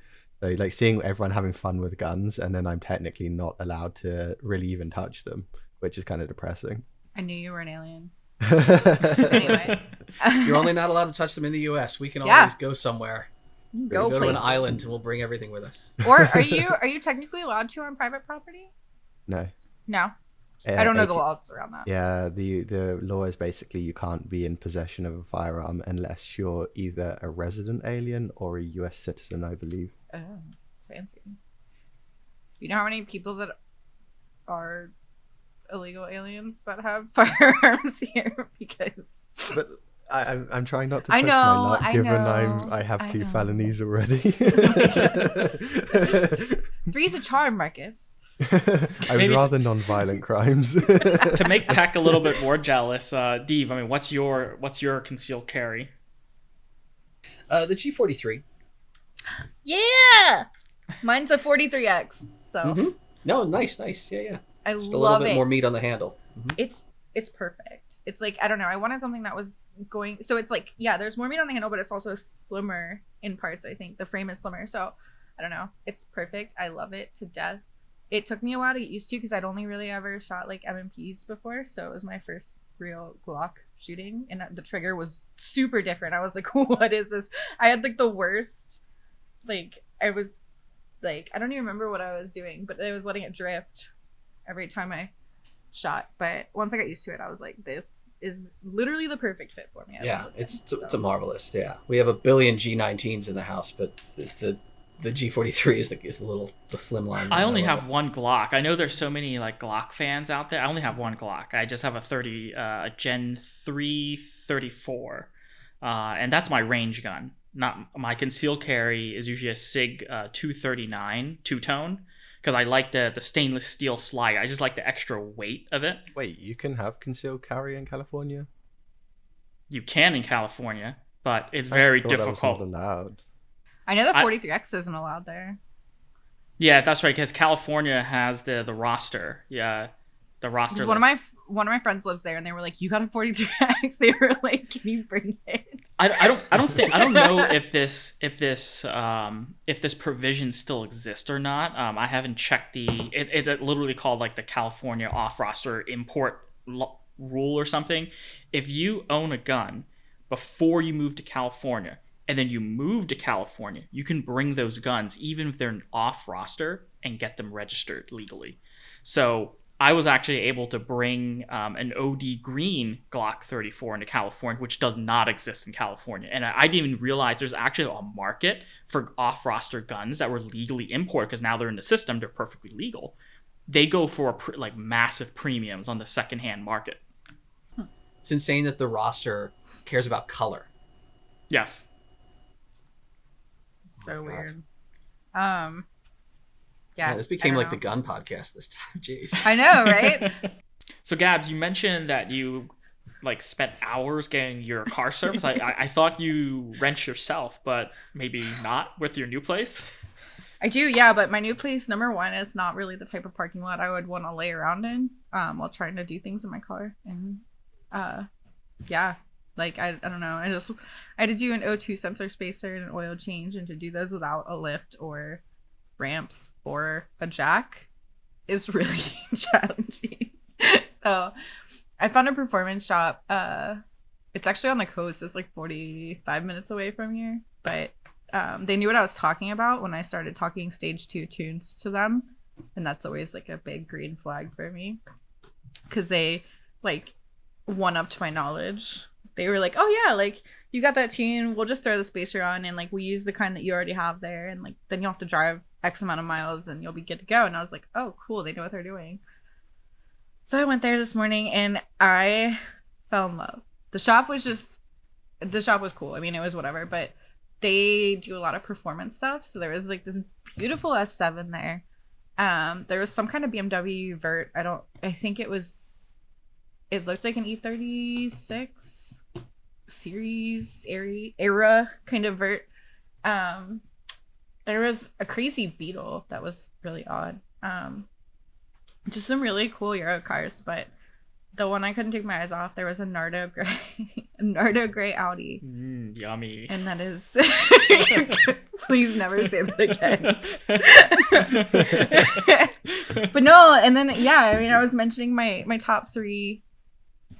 So, like, seeing everyone having fun with guns, and then I'm technically not allowed to really even touch them, which is kind of depressing. I knew you were an alien. Anyway, you're only not allowed to touch them in the U S. We can yeah. always go somewhere. Go, go to an island, and we'll bring everything with us. Or are you? Are you technically allowed to on private property? No. No, uh, I don't know eighty, the laws around that. Yeah, the the law is basically you can't be in possession of a firearm unless you're either a resident alien or a U S citizen, I believe. Oh, fancy. You know how many people that are illegal aliens that have firearms here? Because... But I, I'm, I'm trying not to. I know. My luck, I given know. I'm, I have I two know. felonies already. Just, three's a charm, Marcus. I would Maybe rather to... non-violent crimes. To make Tech a little bit more jealous, uh, Dave. I mean, what's your what's your concealed carry? Uh, the G forty-three. Yeah, mine's a forty-three X. So. Mm-hmm. No, nice, nice. Yeah, yeah. I Just love it. Just a little bit it. more meat on the handle. Mm-hmm. It's it's perfect. It's like, I don't know, I wanted something that was going, so it's like, yeah, there's more meat on the handle, but it's also slimmer in parts, I think. The frame is slimmer, so I don't know. It's perfect. I love it to death. It took me a while to get used to because I'd only really ever shot like M M Ps before, so it was my first real Glock shooting, and the trigger was super different. I was like, what is this? I had like the worst, like, I was like, I don't even remember what I was doing, but I was letting it drift every time I shot. But once I got used to it, I was like, this is literally the perfect fit for me. I yeah it's so. It's a marvelous. Yeah, we have a billion G nineteens in the house, but the the, the G forty-three is the is a little the slimline. I only have one Glock. I know there's so many like Glock fans out there. I only have one Glock. I just have a thirty, uh, a Gen three thirty-four, uh, and that's my range gun. Not my concealed carry is usually a Sig uh, two thirty-nine two-tone. Because I like the the stainless steel slide. I just like the extra weight of it. Wait, you can have concealed carry in California? You can in California, but it's I very difficult. That was not allowed. I know the forty-three X I, isn't allowed there. Yeah, that's right. Because California has the the roster. Yeah, the roster. List. One of my one of my friends lives there, and they were like, "You got a forty-three X?" They were like, "Can you bring it?" I, I don't. I don't think. I don't know if this if this um, if this provision still exists or not. Um, I haven't checked the. It, it's literally called like the California off roster import lo- rule or something. If you own a gun before you move to California, and then you move to California, you can bring those guns even if they're off roster and get them registered legally. So. I was actually able to bring um, an O D green Glock thirty-four into California, which does not exist in California. And I, I didn't even realize there's actually a market for off-roster guns that were legally imported, because now they're in the system, they're perfectly legal. They go for a pr- like massive premiums on the secondhand market. It's insane that the roster cares about color. Yes. So oh weird. Um. Yeah, yeah, this became like know. the gun podcast this time. Jeez. I know, right? So, Gabs, you mentioned that you like spent hours getting your car serviced. I, I thought you rent yourself, but maybe not with your new place. I do, yeah. But my new place, number one, is not really the type of parking lot I would want to lay around in um, while trying to do things in my car. And uh, yeah, like I, I don't know. I just I had to do an O two sensor spacer and an oil change, and to do those without a lift or ramps or a jack is really challenging. So I found a performance shop. Uh, it's actually on the coast. It's like forty-five minutes away from here, but um, they knew what I was talking about when I started talking stage two tunes to them. And that's always like a big green flag for me, because they like one-upped my knowledge. They were like, oh yeah, like, you got that tune, we'll just throw the spacer on, and like we use the kind that you already have there, and like then you'll have to drive X amount of miles and you'll be good to go. And I was like, oh cool, they know what they're doing. So I went there this morning and I fell in love. The shop was just, the shop was cool. I mean, it was whatever, but they do a lot of performance stuff. So there was like this beautiful S seven there. Um, there was some kind of B M W vert. I don't, I think it was, it looked like an E thirty-six series era kind of vert. Um, There was a crazy Beetle that was really odd. Um, just some really cool Euro cars, but the one I couldn't take my eyes off, there was a Nardo gray, a Nardo gray Audi. Mm, yummy. And that is, please never say that again. But no, and then yeah, I mean, I was mentioning my my top three.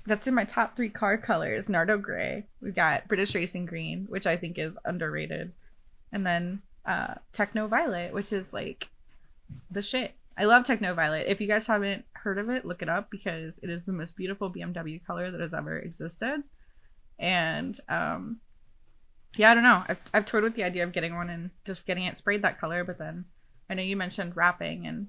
That's in my top three car colors: Nardo gray. We've got British Racing green, which I think is underrated, and then. Uh, Techno Violet, which is like the shit. I love Techno Violet. If you guys haven't heard of it, look it up, because it is the most beautiful B M W color that has ever existed. And um, yeah, I don't know. I've, I've toyed with the idea of getting one and just getting it sprayed that color. But then I know you mentioned wrapping, and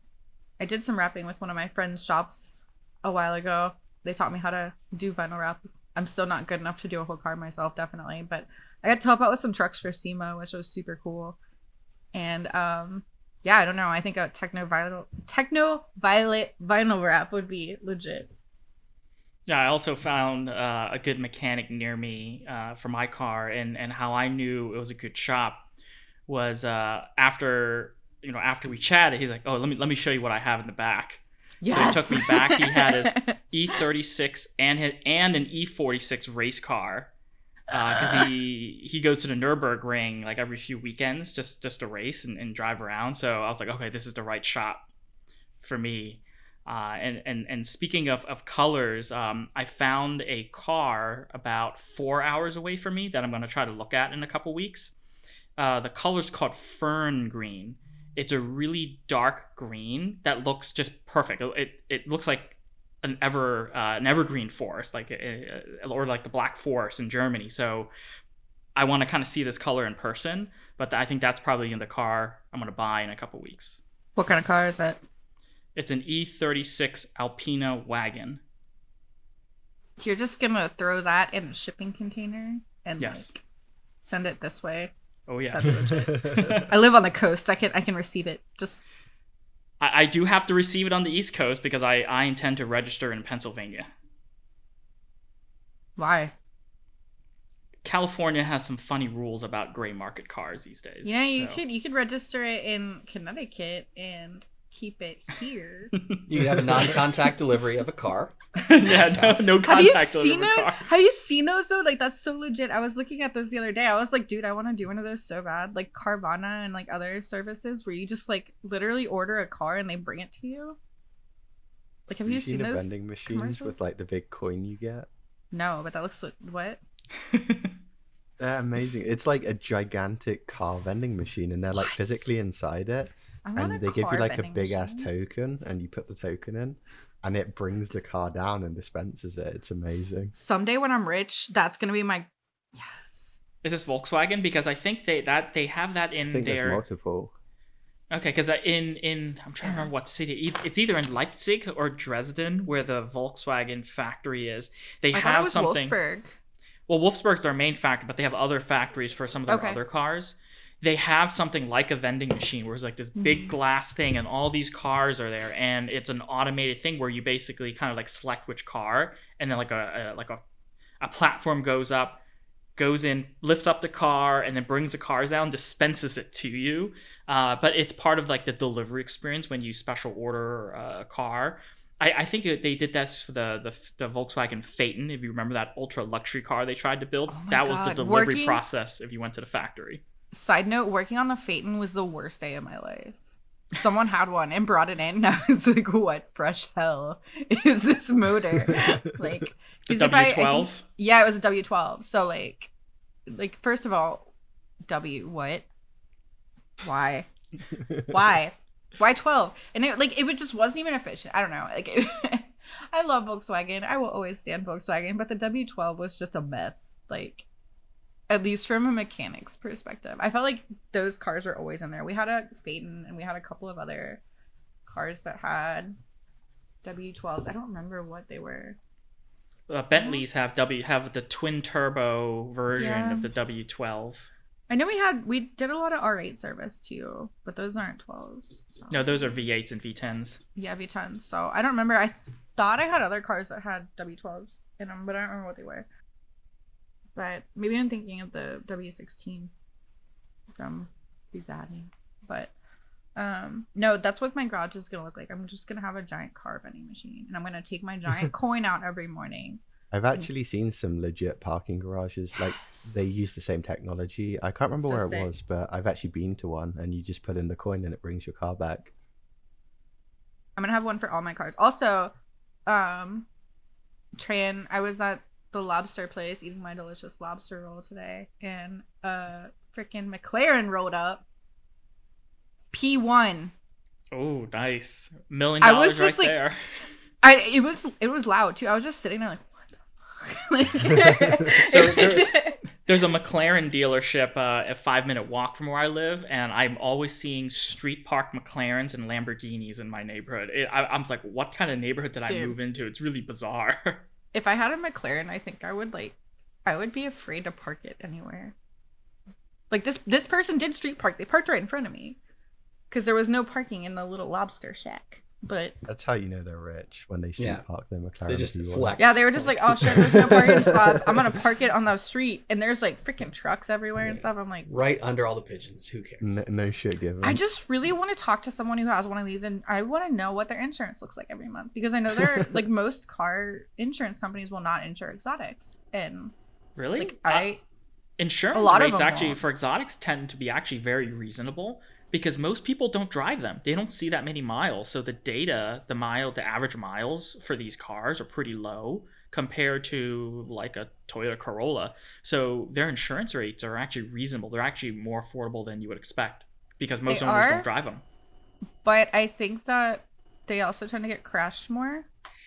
I did some wrapping with one of my friend's shops a while ago. They taught me how to do vinyl wrap I'm still not good enough to do a whole car myself, definitely. But I got to help out with some trucks for SEMA, which was super cool. And um, yeah, I don't know. I think a Techno Violet, Techno Violet vinyl wrap would be legit. Yeah, I also found uh, a good mechanic near me uh, for my car, and, and how I knew it was a good shop was uh, after you know after we chatted, he's like, "Oh, let me let me show you what I have in the back." Yes. So he took me back. He had his E thirty-six and his, and an E forty-six race car, because uh, he he goes to the Nürburgring like every few weekends just just to race and, and drive around. So I was like, okay, this is the right shop for me. Uh, and, and, and speaking of, of colors, um, I found a car about four hours away from me that I'm going to try to look at in a couple weeks. Uh, the color's called Fern Green. It's a really dark green that looks just perfect. It it looks like an ever uh, an evergreen forest, like a, a, or like the Black Forest in Germany. So I want to kind of see this color in person, but I think that's probably in the car I'm going to buy in a couple weeks. What kind of car is that? It's an E thirty-six Alpina wagon. You're just going to throw that in a shipping container and yes. like, send it this way? Oh, yeah. That's legit. I live on the coast. I can I can receive it. Just I, I do have to receive it on the East Coast because I, I intend to register in Pennsylvania. Why? California has some funny rules about gray market cars these days. Yeah, you so. could you could register it in Connecticut and keep it here. You have a non-contact delivery of a car. Yeah, no, no contact delivery of a car. Have you seen those though? Like, that's so legit. I was looking at those the other day. I was like, dude, I want to do one of those so bad. Like Carvana and like other services where you just like literally order a car and they bring it to you. Like, have you, you seen, seen those the vending machines with like the big coin you get? No, but that looks like, what? They're amazing. It's like a gigantic car vending machine, and they're like what? physically inside it. And they give you like a big machine. ass token, and you put the token in, and it brings the car down and dispenses it. It's amazing. Someday when I'm rich, that's gonna be my yes. Is this Volkswagen? Because I think they that they have that in I think their there's multiple. Okay, because in in I'm trying to remember what city it's either in Leipzig or Dresden where the Volkswagen factory is. They I have it was something. Wolfsburg. Well, Wolfsburg's their main factory, but they have other factories for some of their okay. other cars. They have something like a vending machine where it's like this big glass thing and all these cars are there, and it's an automated thing where you basically kind of like select which car, and then like a, a like a, a platform goes up, goes in, lifts up the car, and then brings the cars down, dispenses it to you. Uh, but it's part of like the delivery experience when you special order a car. I, I think it, they did that for the, the the Volkswagen Phaeton, if you remember that ultra luxury car they tried to build. Oh that God. was the delivery Working? process if you went to the factory. Side note, working on the Phaeton was the worst day of my life. Someone had one and brought it in, and I was like, what fresh hell is this motor? Like, the W twelve? Yeah, it was a W twelve. So, like, like first of all, W, what? Why? Why? Why twelve? And, it like, it just wasn't even efficient. I don't know. Like, it, I love Volkswagen. I will always stand Volkswagen, but the W twelve was just a mess. Like, at least from a mechanic's perspective. I felt like those cars were always in there. We had a Phaeton, and we had a couple of other cars that had W twelves. I don't remember what they were. Uh, Bentleys have W have the twin turbo version yeah. of the W twelve. I know we had we did a lot of R eight service too, but those aren't twelves. So. No, those are V eights and V tens. Yeah, V tens. So I don't remember. I thought I had other cars that had W twelves in them, but I don't remember what they were. But maybe I'm thinking of the W sixteen from Bugatti. But um, no, that's what my garage is going to look like. I'm just going to have a giant car vending machine. And I'm going to take my giant coin out every morning. I've actually and... seen some legit parking garages. Yes. Like, they use the same technology. I can't remember so where sick. it was, but I've actually been to one. And you just put in the coin and it brings your car back. I'm going to have one for all my cars. Also, um, Tran, I was at the lobster place eating my delicious lobster roll today, and uh freaking McLaren rolled up. P one. Oh, nice. Million dollars. I was just right like there. I it was it was loud too. I was just sitting there like, what the fuck? Like, so there's, there's a McLaren dealership uh, a five minute walk from where I live, and I'm always seeing street park McLarens and Lamborghinis in my neighborhood. It, I, I'm like, what kind of neighborhood did Dude. I move into? It's really bizarre. if I had a McLaren, I think I would like, I would be afraid to park it anywhere. Like this, this person did street park. They parked right in front of me because there was no parking in the little lobster shack. But that's how you know they're rich, when they street yeah. park their McLaren. They just flex. Yeah, they were just like, oh shit, there's no parking spots. I'm gonna park it on the street, and there's like freaking trucks everywhere yeah. and stuff. I'm like, right under all the pigeons. Who cares? No, no shit given. I just really want to talk to someone who has one of these, and I want to know what their insurance looks like every month, because I know they're like most car insurance companies will not insure exotics, and really, like, uh, I insurance a lot rates of actually won't. For exotics tend to be actually very reasonable. Because most people don't drive them. They don't see that many miles. So the data, the mile, the average miles for these cars are pretty low compared to like a Toyota Corolla. So their insurance rates are actually reasonable. They're actually more affordable than you would expect because most they owners are, don't drive them. But I think that they also tend to get crashed more,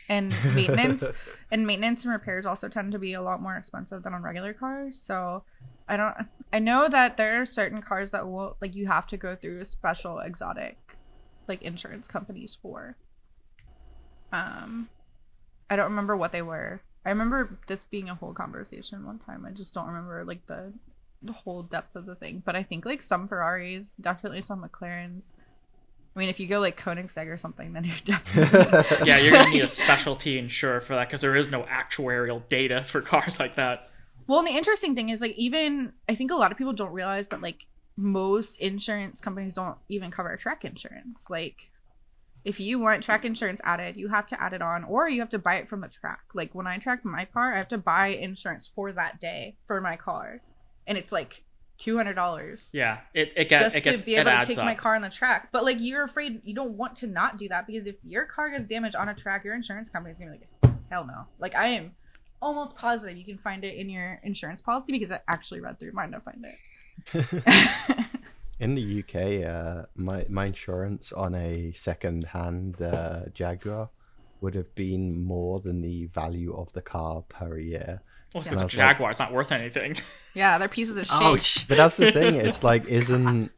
and maintenance and maintenance and repairs also tend to be a lot more expensive than on regular cars. So I don't, I know that there are certain cars that will, like, you have to go through special exotic, like, insurance companies for. Um, I don't remember what they were. I remember this being a whole conversation one time. I just don't remember, like, the, the whole depth of the thing. But I think, like, some Ferraris, definitely some McLarens. I mean, if you go, like, Koenigsegg or something, then you're definitely... yeah, you're going to need a specialty insurer for that, because there is no actuarial data for cars like that. Well, and the interesting thing is, like, even I think a lot of people don't realize that, like, most insurance companies don't even cover track insurance. Like, if you want track insurance added, you have to add it on, or you have to buy it from a track. Like, when I track my car, I have to buy insurance for that day for my car, and it's like two hundred dollars. Yeah, it it gets just it gets, to be able to take up. My car on the track. But like, you're afraid, you don't want to not do that, because if your car gets damaged on a track, your insurance company is gonna be like, hell no. Like, I am almost positive you can find it in your insurance policy, because I actually read through mine to find it. In the U K, uh, my my insurance on a second-hand uh, Jaguar would have been more than the value of the car per year. Well, it's a like, Jaguar; it's not worth anything. Yeah, they're pieces of shit. Oh, sh- but that's the thing. It's like, isn't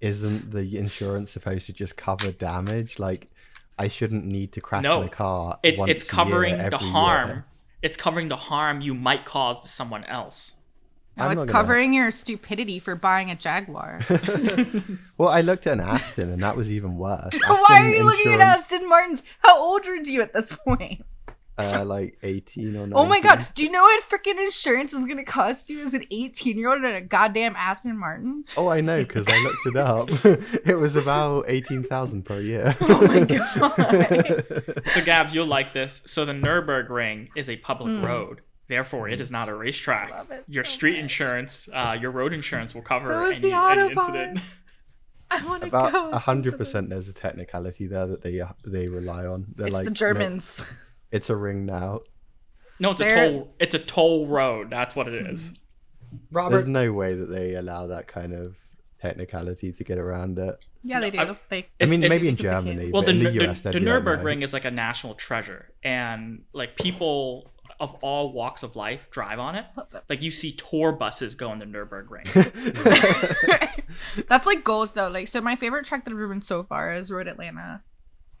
isn't the insurance supposed to just cover damage? Like, I shouldn't need to crash no, my car. It's once it's covering a year, every the harm. Year. It's covering the harm you might cause to someone else. No, I'm it's covering gonna... your stupidity for buying a Jaguar. Well, I looked at an Aston, and that was even worse. Aston Why are you insurance... looking at Aston Martins? How old are you at this point? Uh, like eighteen or nineteen. Oh my god, do you know what freaking insurance is going to cost you as an eighteen-year-old at a goddamn Aston Martin? Oh, I know, because I looked it up. It was about eighteen thousand dollars per year. Oh my god. So Gabs, you'll like this. So the Nürburgring is a public mm. road. Therefore, it is not a racetrack. Your so street much. insurance, uh, your road insurance will cover so any, any incident. I want to go. About one hundred percent there's a technicality there that they they rely on. They're it's like, the Germans. No, it's a ring now. No, it's They're... a toll It's a toll road. That's what it is. Robert. There's no way that they allow that kind of technicality to get around it. Yeah, they do. I, they, I mean, maybe in Germany, well, but the, in the U S. The, the Nürburgring is like a national treasure, and like people... of all walks of life drive on it. Like, you see tour buses go on the Nürburgring. That's like goals though. Like, so my favorite track that I've driven so far is Road Atlanta,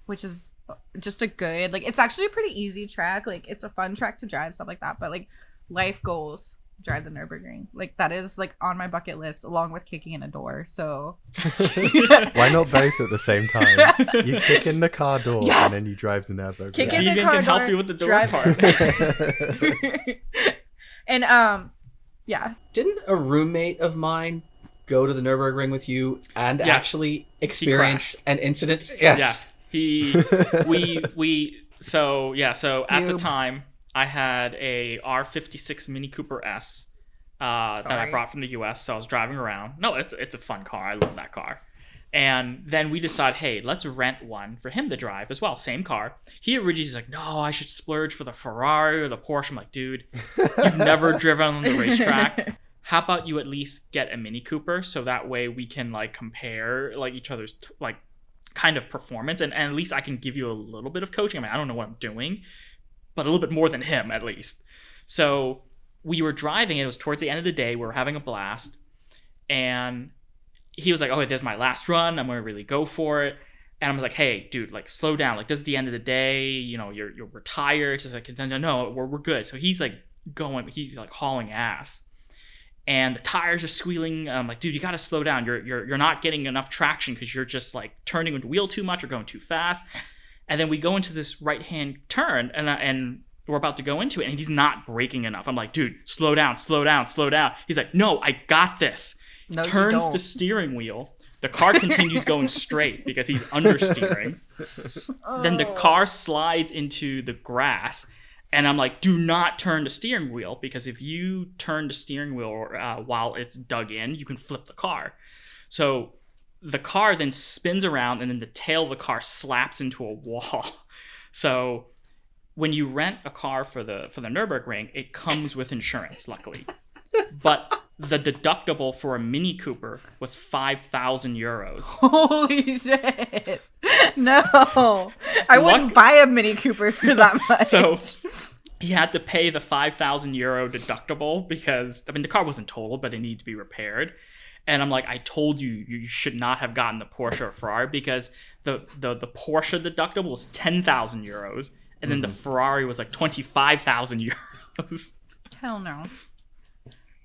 which is just a good, like, it's actually a pretty easy track. Like, it's a fun track to drive, stuff like that. But like, life goals, drive the Nürburgring. Like, that is like on my bucket list, along with kicking in a door. So why not both at the same time? You kick in the car door, yes! And then you drive the Nürburgring. Kick in the car can door, help you with the door drive- part. And um, yeah. Didn't a roommate of mine go to the Nürburgring with you and yes. actually experience an incident? Yes. Yeah. He, we, we. So yeah. So at you. the time. I had a R fifty-six Mini Cooper S uh, that I brought from the U S. So I was driving around. No, it's it's a fun car. I love that car. And then we decided, hey, let's rent one for him to drive as well. Same car. He originally's like, no, I should splurge for the Ferrari or the Porsche. I'm like, dude, you've never driven on the racetrack. How about you at least get a Mini Cooper, so that way we can like compare like each other's t- like kind of performance, and, and at least I can give you a little bit of coaching. I mean, I don't know what I'm doing, but a little bit more than him, at least. So we were driving, and it was towards the end of the day. We were having a blast. And he was like, oh, there's my last run. I'm going to really go for it. And I was like, hey, dude, like, slow down. Like, this is the end of the day. You know, you're you're retired. So it's like, no, no, we're we're good. So he's like going, he's like hauling ass, and the tires are squealing. I'm like, dude, you gotta slow down. You're you're you're not getting enough traction because you're just like turning the wheel too much or going too fast. And then we go into this right hand turn, and I, and we're about to go into it, and he's not braking enough. I'm like, dude, slow down, slow down, slow down. He's like, no, I got this. No, turns you don't. The steering wheel. The car continues going straight because he's understeering. Oh. Then the car slides into the grass, and I'm like, do not turn the steering wheel, because if you turn the steering wheel uh, while it's dug in, you can flip the car. So the car then spins around, and then the tail of the car slaps into a wall. So when you rent a car for the for the Nürburgring, it comes with insurance, luckily. But the deductible for a Mini Cooper was five thousand euros. Holy shit. No. I Luck- wouldn't buy a Mini Cooper for that much. So he had to pay the five thousand euro deductible because, I mean, the car wasn't totaled, but it needed to be repaired. And I'm like, I told you, you should not have gotten the Porsche or Ferrari, because the, the, the Porsche deductible was ten thousand euros. And mm-hmm. then the Ferrari was like twenty-five thousand euros. Hell no.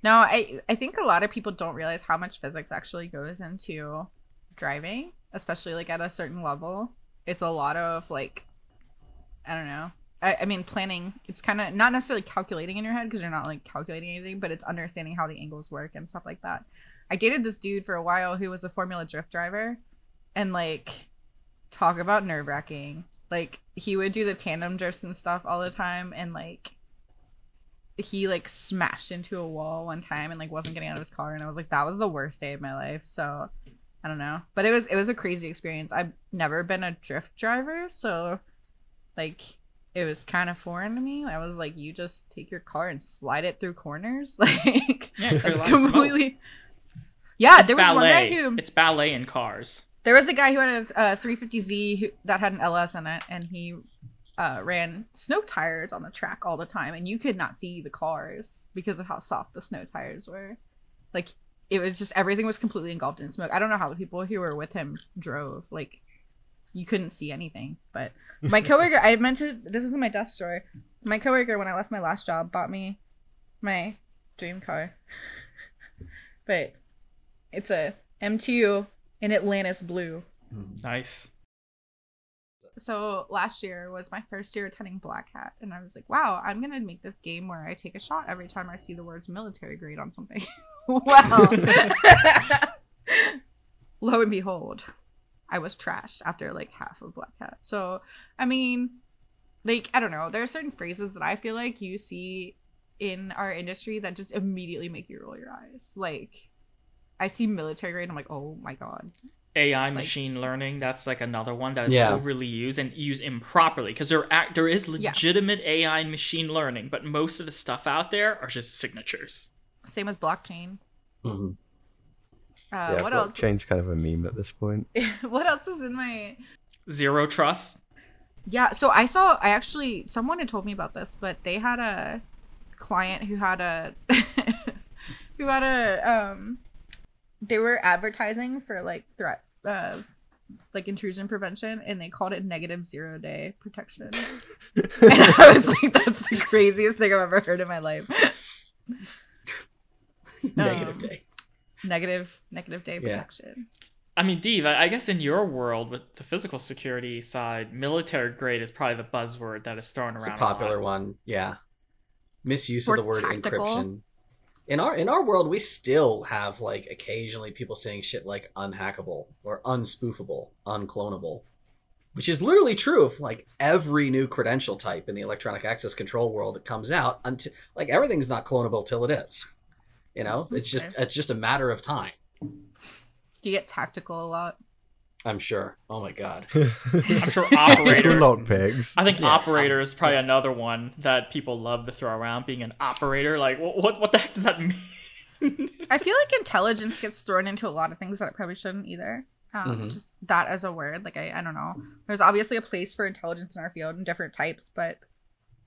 No, I, I think a lot of people don't realize how much physics actually goes into driving, especially like at a certain level. It's a lot of like, I don't know. I, I mean, planning. It's kind of not necessarily calculating in your head, because you're not like calculating anything, but it's understanding how the angles work and stuff like that. I dated this dude for a while who was a Formula Drift driver, and like, talk about nerve wracking. Like, he would do the tandem drifts and stuff all the time, and like, he like smashed into a wall one time and like wasn't getting out of his car, and I was like, that was the worst day of my life. So I don't know, but it was it was a crazy experience. I've never been a drift driver, so like it was kind of foreign to me. I was like, you just take your car and slide it through corners, like yeah, that's completely yeah. It's there was ballet. One guy who it's ballet in cars. There was a guy who had a uh, three fifty Z who, that had an L S in it, and he Uh, ran snow tires on the track all the time, and you could not see the cars because of how soft the snow tires were. Like, it was just, everything was completely engulfed in smoke. I don't know how the people who were with him drove. Like, you couldn't see anything. But my coworker, I meant to, this is in my desk drawer. My coworker, when I left my last job, bought me my dream car. But it's a M two in Atlantis blue. Nice. So last year was my first year attending Black Hat, and I was like, wow, I'm going to make this game where I take a shot every time I see the words military grade on something. Wow. Lo and behold, I was trashed after like half of Black Hat. So, I mean, like, I don't know. There are certain phrases that I feel like you see in our industry that just immediately make you roll your eyes. Like, I see military grade, I'm like, oh my God. A I, like, machine learning, that's like another one that is yeah. overly used and used improperly, because there act there is legitimate yeah. A I and machine learning, but most of the stuff out there are just signatures. Same with blockchain. Mm-hmm. Uh, yeah, what blockchain's else? Blockchain's kind of a meme at this point. What else is in my zero trust? Yeah, so I saw I actually someone had told me about this, but they had a client who had a who had a um. They were advertising for like threat, uh, like intrusion prevention, and they called it negative zero day protection. And I was like, that's the craziest thing I've ever heard in my life. Negative um, day. Negative, negative day yeah. protection. I mean, Dave, I guess in your world with the physical security side, military grade is probably the buzzword that is thrown around. It's a popular a lot. one. Yeah. Misuse More of the word tactical. Encryption. In our in our world, we still have like occasionally people saying shit like unhackable or unspoofable, unclonable, which is literally true of like every new credential type in the electronic access control world that comes out. Until like everything's not clonable till it is, you know. It's just it's just a matter of time. Do you get tactical a lot? I'm sure. Oh my God. I'm sure operator. Lockpicks. I think yeah. operator is probably another one that people love to throw around. Being an operator, like what? What the heck does that mean? I feel like intelligence gets thrown into a lot of things that it probably shouldn't either. Um, mm-hmm. Just that as a word, like I, I don't know. There's obviously a place for intelligence in our field and different types, but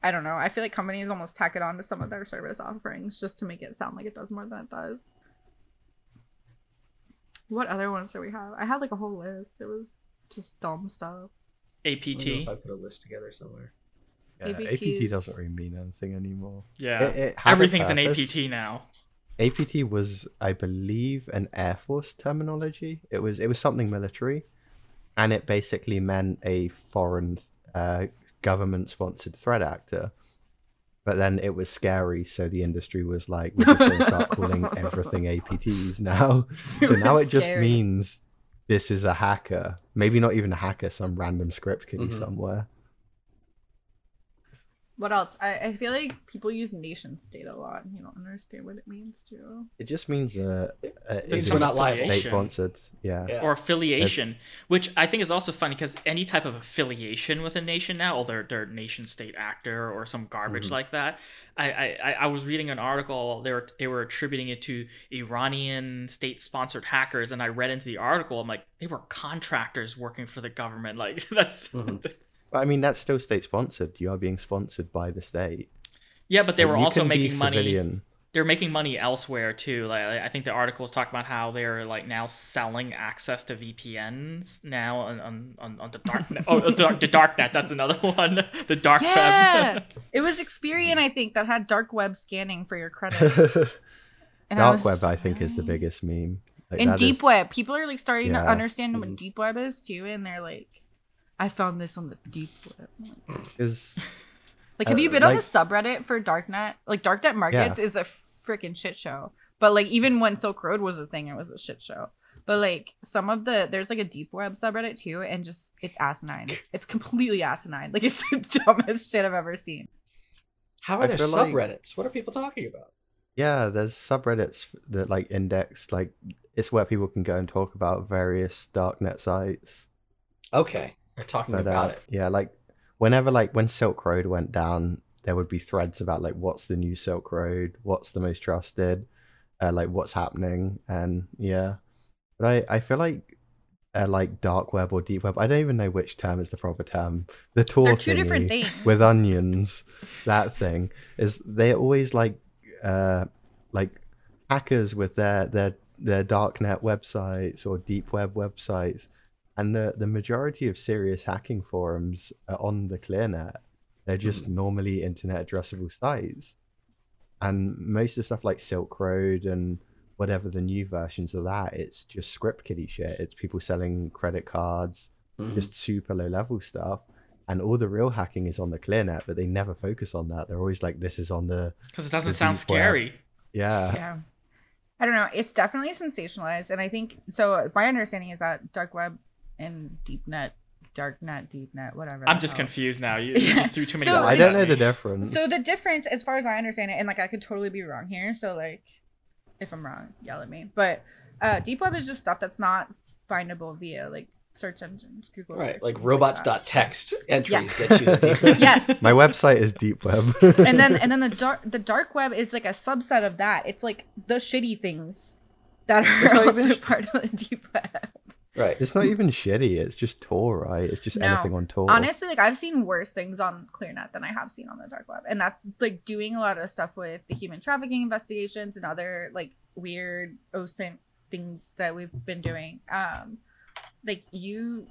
I don't know. I feel like companies almost tack it on to some of their service offerings just to make it sound like it does more than it does. What other ones do we have? I had like a whole list. It was Just dumb stuff. A P T. I don't know if I put a list together somewhere. Yeah, A P T doesn't really mean anything anymore. Yeah, it, it everything's an A P T now. A P T was, I believe, an Air Force terminology. It was it was something military, and it basically meant a foreign uh, government-sponsored threat actor. But then it was scary, so the industry was like, we're just going to start calling everything A P Ts now. So now it just scary. means this is a hacker. Maybe not even a hacker, some random script kitty mm-hmm. somewhere. What else? I, I feel like people use nation state a lot and you don't understand what it means too. It just means uh, uh, it's not like state-sponsored. Yeah. yeah. Or affiliation, it's... which I think is also funny because any type of affiliation with a nation now, although they're, they're nation state actor or some garbage mm-hmm. like that. I, I, I was reading an article, they were, they were attributing it to Iranian state-sponsored hackers, and I read into the article, I'm like, they were contractors working for the government. Like, that's... Mm-hmm. I mean, that's still state-sponsored. You are being sponsored by the state. Yeah, but they were also making money. They're making money elsewhere too. Like, I think the articles talk about how they're like now selling access to V P Ns now on on, on, on the darknet. Oh, the, the darknet. That's another one. The dark yeah! web. Yeah, it was Experian, I think, that had dark web scanning for your credit. And dark I web, just, I think, right. is the biggest meme. Like, and deep is, web, people are like starting yeah. to understand what deep web is too, and they're like, I found this on the deep web. Is, like, have uh, you been like, on the subreddit for Darknet? Like, Darknet Markets yeah. is a freaking shit show. But, like, even when Silk Road was a thing, it was a shit show. But, like, some of the... There's, like, a deep web subreddit, too, and just... It's asinine. It's completely asinine. Like, it's the dumbest shit I've ever seen. How are I there subreddits? Like, what are people talking about? Yeah, there's subreddits that, like, index... Like, it's where people can go and talk about various Darknet sites. Okay. They're talking but, about uh, it. Yeah, like whenever like when Silk Road went down, there would be threads about like what's the new Silk Road, what's the most trusted, uh, like what's happening, and yeah. But I, I feel like uh, like dark web or deep web, I don't even know which term is the proper term. The Tor They're two different things. With onions, that thing is they always like uh like hackers with their their their darknet websites or deep web websites. And the, the majority of serious hacking forums are on the ClearNet. They're just mm. normally internet addressable sites. And most of the stuff like Silk Road and whatever the new versions of that, it's just script kiddie shit. It's people selling credit cards, mm. just super low level stuff. And all the real hacking is on the ClearNet, but they never focus on that. They're always like, this is on the... Because it doesn't sound scary. Yeah. Yeah. I don't know. It's definitely sensationalized. And I think, so my understanding is that dark web and deep net, dark net, deep net, whatever. I'm just confused now. You, you just threw too many. So the, I don't know the difference. So the difference, as far as I understand it, and like I could totally be wrong here. So like, if I'm wrong, yell at me. But uh, deep web is just stuff that's not findable via like search engines, Google. Right, search, like robots dot text like entries yeah. get you to deep web. Yes. My website is deep web. and then and then the dark the dark web is like a subset of that. It's like the shitty things that are also even... part of the deep web. Right. It's not even shitty. It's just Tor, right? It's just no. anything on Tor. Honestly, like I've seen worse things on ClearNet than I have seen on the dark web. And that's like doing a lot of stuff with the human trafficking investigations and other like weird O S I N T things that we've been doing. Um, like you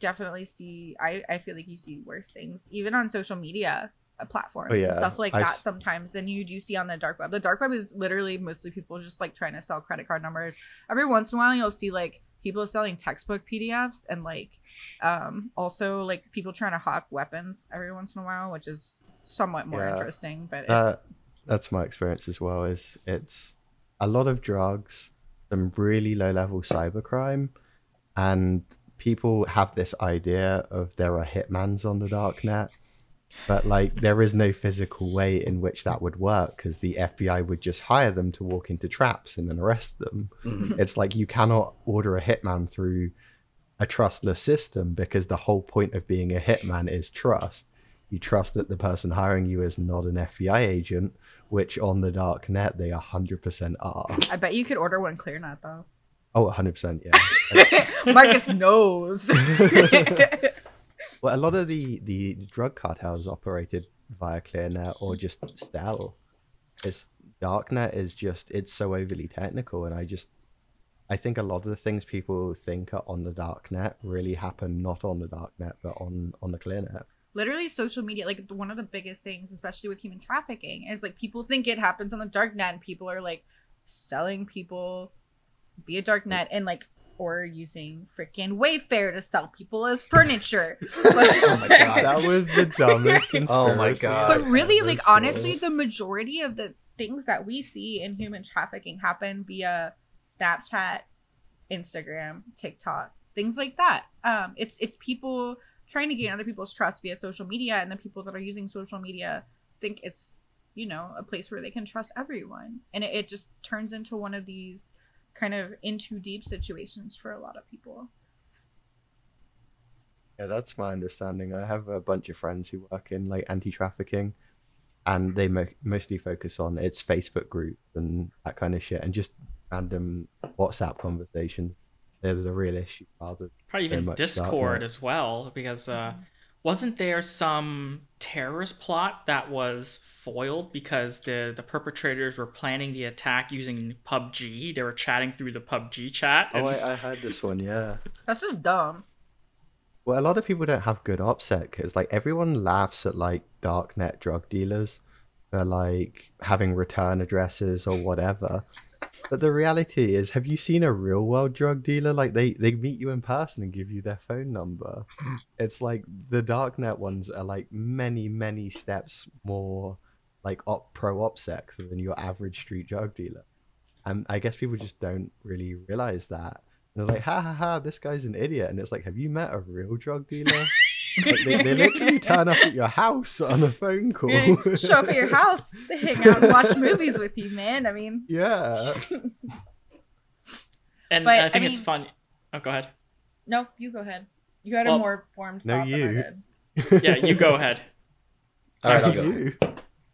definitely see, I, I feel like you see worse things, even on social media platforms oh, yeah. and stuff like I've... that sometimes than you do see on the dark web. The dark web is literally mostly people just like trying to sell credit card numbers. Every once in a while, you'll see like, people selling textbook P D Fs and like um also like people trying to hawk weapons every once in a while, which is somewhat more yeah. interesting, but uh, it's... that's my experience as well. Is it's a lot of drugs, some really low level cybercrime, and people have this idea of there are hitmans on the darknet, but like there is no physical way in which that would work because the F B I would just hire them to walk into traps and then arrest them. Mm-hmm. It's like you cannot order a hitman through a trustless system because the whole point of being a hitman is trust. You trust that the person hiring you is not an F B I agent, which on the dark net they one hundred percent are. I bet you could order one ClearNet though. Oh, one hundred percent, yeah. Marcus knows. Well, a lot of the, the drug cartels operated via ClearNet or just Stealth. It's Darknet is just, it's so overly technical, and I just, I think a lot of the things people think are on the dark net really happen not on the dark net, but on, on the clear net. Literally social media, like one of the biggest things, especially with human trafficking, is like people think it happens on the dark net, and people are like selling people via dark net and like, or using freaking Wayfair to sell people as furniture. Oh my god, that was the dumbest conspiracy. Oh my god. But really, like so... honestly, the majority of the things that we see in human trafficking happen via Snapchat, Instagram, TikTok, things like that. Um, it's it's people trying to gain other people's trust via social media, and the people that are using social media think it's, you know, a place where they can trust everyone, and it, it just turns into one of these kind of in too deep situations for a lot of people. Yeah, that's my understanding. I have a bunch of friends who work in like anti-trafficking, and they mo- mostly focus on it's Facebook groups and that kind of shit, and just random WhatsApp conversations. They're the real issue, rather. Probably even Discord as well, because uh, wasn't there some terrorist plot that was foiled because the the perpetrators were planning the attack using P U B G? They were chatting through the P U B G chat. And... Oh, I, I heard this one. Yeah, that's just dumb. Well, a lot of people don't have good OPSEC because like everyone laughs at like darknet drug dealers, they're like having return addresses or whatever. But the reality is, have you seen a real world drug dealer? Like they, they meet you in person and give you their phone number. It's like the darknet ones are like many, many steps more like op, pro OPSEC than your average street drug dealer. And I guess people just don't really realize that. And they're like, ha ha ha, this guy's an idiot. And it's like, have you met a real drug dealer? Like they, they literally turn up at your house on a phone call. You show up at your house, they hang out and watch movies with you, man. I mean, yeah. And but, I think I mean, it's fun. Oh, go ahead. No, you go ahead. You had well, a more formed no, thought you. Than I did. Yeah, you go ahead. All right, I'll go. You.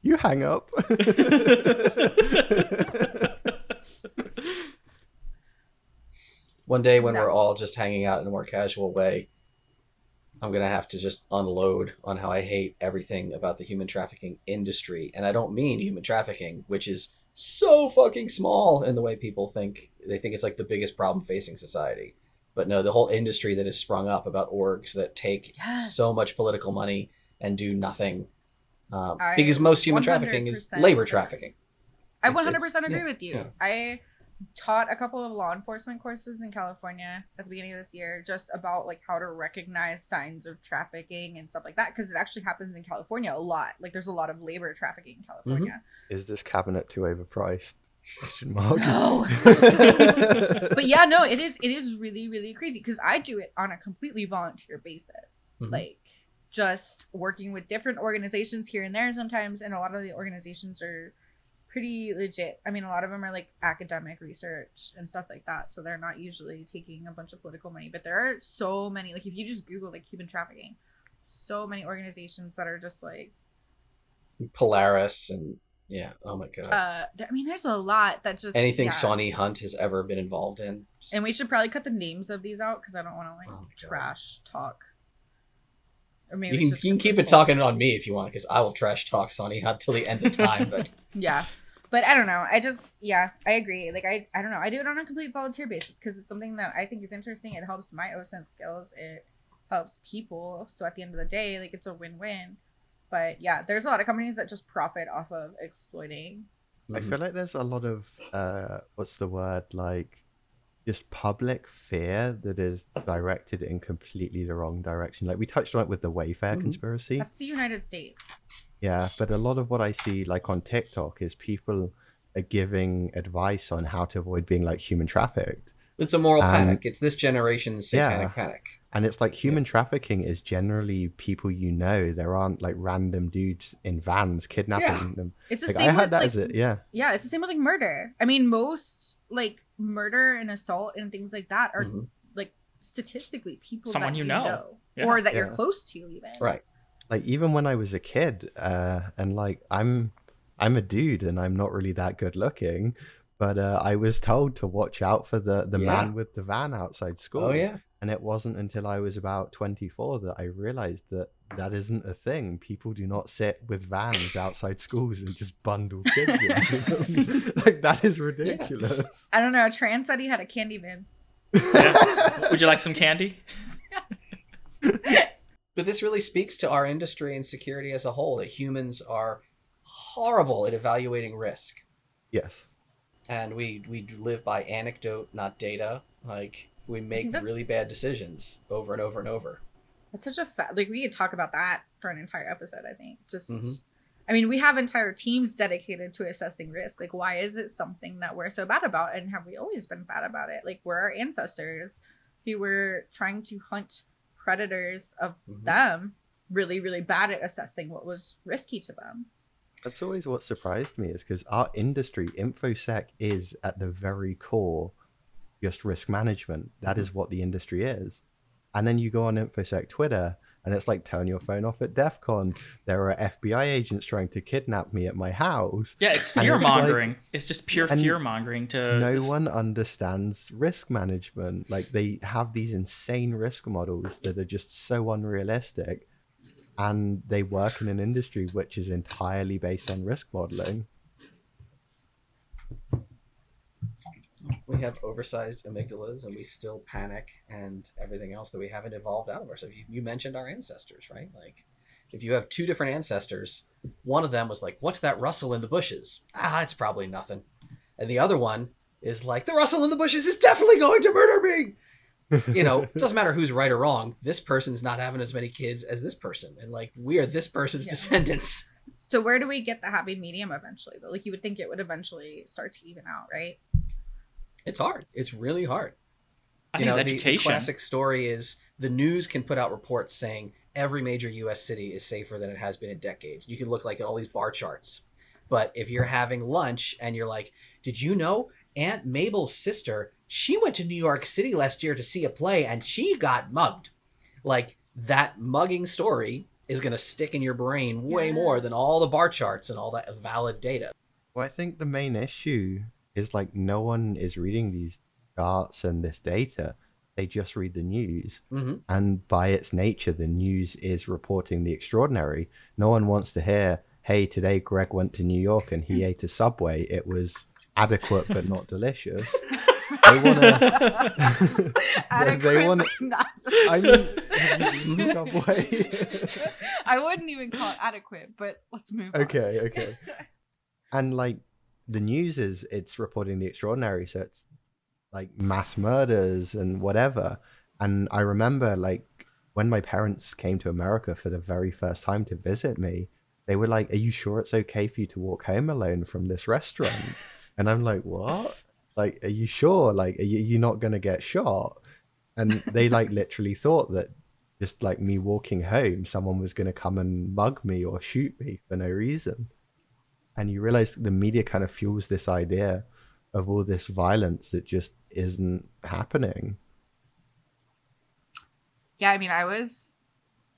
you hang up. One day when no. we're all just hanging out in a more casual way, I'm going to have to just unload on how I hate everything about the human trafficking industry. And I don't mean human trafficking, which is so fucking small in the way people think. They think it's like the biggest problem facing society. But no, the whole industry that is sprung up about orgs that take yes. so much political money and do nothing. Um, because most human trafficking is labor trafficking. I it's, one hundred percent it's, agree yeah, with you. Yeah. I taught a couple of law enforcement courses in California at the beginning of this year just about like how to recognize signs of trafficking and stuff like that, because it actually happens in California a lot. Like there's a lot of labor trafficking in California. Mm-hmm. Is this cabinet too overpriced? No. But yeah, no, it is it is really, really crazy because I do it on a completely volunteer basis. Mm-hmm. Like just working with different organizations here and there sometimes, and a lot of the organizations are pretty legit. I mean, a lot of them are like academic research and stuff like that, so they're not usually taking a bunch of political money. But there are so many, like if you just Google like human trafficking, so many organizations that are just like Polaris and yeah, oh my god. Uh, I mean, there's a lot that just anything yeah. Sonny Hunt has ever been involved in. Just... And we should probably cut the names of these out because I don't want to like oh trash talk. Or maybe you can, you can keep it talking on me if you want, because I will trash talk Sonny Hunt till the end of time. But yeah, but I don't know. I just yeah, I agree. Like I, I don't know. I do it on a complete volunteer basis because it's something that I think is interesting. It helps my OSINT skills. It helps people. So at the end of the day, like it's a win-win. But yeah, there's a lot of companies that just profit off of exploiting. Mm-hmm. I feel like there's a lot of uh, what's the word like. Just public fear that is directed in completely the wrong direction. Like we touched on it with the Wayfair mm-hmm. conspiracy. That's the United States. Yeah, but a lot of what I see like on TikTok is people are giving advice on how to avoid being like human trafficked. It's a moral and, panic. It's this generation's satanic yeah. panic. And it's like human yeah. trafficking is generally people you know. There aren't like random dudes in vans kidnapping yeah. them. It's the like, same I heard with, that like, as it, yeah. Yeah, it's the same with like murder. I mean, most like murder and assault and things like that are mm-hmm. like statistically people Someone that you know, know yeah. or that yeah. you're close to even. Right. Like even when I was a kid, uh, and like I'm I'm a dude and I'm not really that good looking. But uh, I was told to watch out for the, the yeah. man with the van outside school. Oh, yeah. And it wasn't until I was about twenty-four that I realized that that isn't a thing. People do not sit with vans outside schools and just bundle kids in. Like, that is ridiculous. Yeah. I don't know. Tran said he had a candy van. Yeah. Would you like some candy? But this really speaks to our industry and security as a whole, that humans are horrible at evaluating risk. Yes. And we, we live by anecdote, not data. Like, we make really bad decisions over and over and over. That's such a fact. Like, we could talk about that for an entire episode, I think. Just, mm-hmm. I mean, we have entire teams dedicated to assessing risk. Like, why is it something that we're so bad about? And have we always been bad about it? Like, we're our ancestors who were trying to hunt predators of mm-hmm. them, really, really bad at assessing what was risky to them. That's always what surprised me, is because our industry, InfoSec, is at the very core just risk management. That is what the industry is. And then you go on InfoSec Twitter and it's like, turn your phone off at DEF CON. There are F B I agents trying to kidnap me at my house. Yeah, it's fear-mongering. It's, like, it's just pure fear-mongering. To No just... one understands risk management. Like, they have these insane risk models that are just so unrealistic. And they work in an industry which is entirely based on risk modeling. We have oversized amygdalas and we still panic and everything else that we haven't evolved out of ourselves. You, you mentioned our ancestors, right? Like, if you have two different ancestors, one of them was like, what's that rustle in the bushes? Ah, it's probably nothing. And the other one is like, the rustle in the bushes is definitely going to murder me. You know, it doesn't matter who's right or wrong. This person's not having as many kids as this person. And like, we are this person's yeah. descendants. So where do we get the happy medium eventually, though? Like, you would think it would eventually start to even out, right? It's hard. It's really hard. I you think know, it's education. The, the classic story is the news can put out reports saying every major U S city is safer than it has been in decades. You can look like at all these bar charts. But if you're having lunch and you're like, did you know Aunt Mabel's sister, she went to New York City last year to see a play and she got mugged? Like, that mugging story is going to stick in your brain way yes. more than all the bar charts and all that valid data. Well, I think the main issue is, like, no one is reading these charts and this data. They just read the news. Mm-hmm. And by its nature, the news is reporting the extraordinary. No one wants to hear, hey, today Greg went to New York and he ate a Subway. It was adequate but not delicious. They want to. They want not... I mean, Subway. I wouldn't even call it adequate, but let's move okay, on. Okay, okay. And like, the news is it's reporting the extraordinary, so it's like mass murders and whatever. And I remember, like, when my parents came to America for the very first time to visit me, they were like, "Are you sure it's okay for you to walk home alone from this restaurant?" And I'm like, "What? Like, are you sure? Like, are you, you're not gonna get shot?" And they like literally thought that just like me walking home, someone was gonna come and mug me or shoot me for no reason. And you realize the media kind of fuels this idea of all this violence that just isn't happening. Yeah, I mean, I was,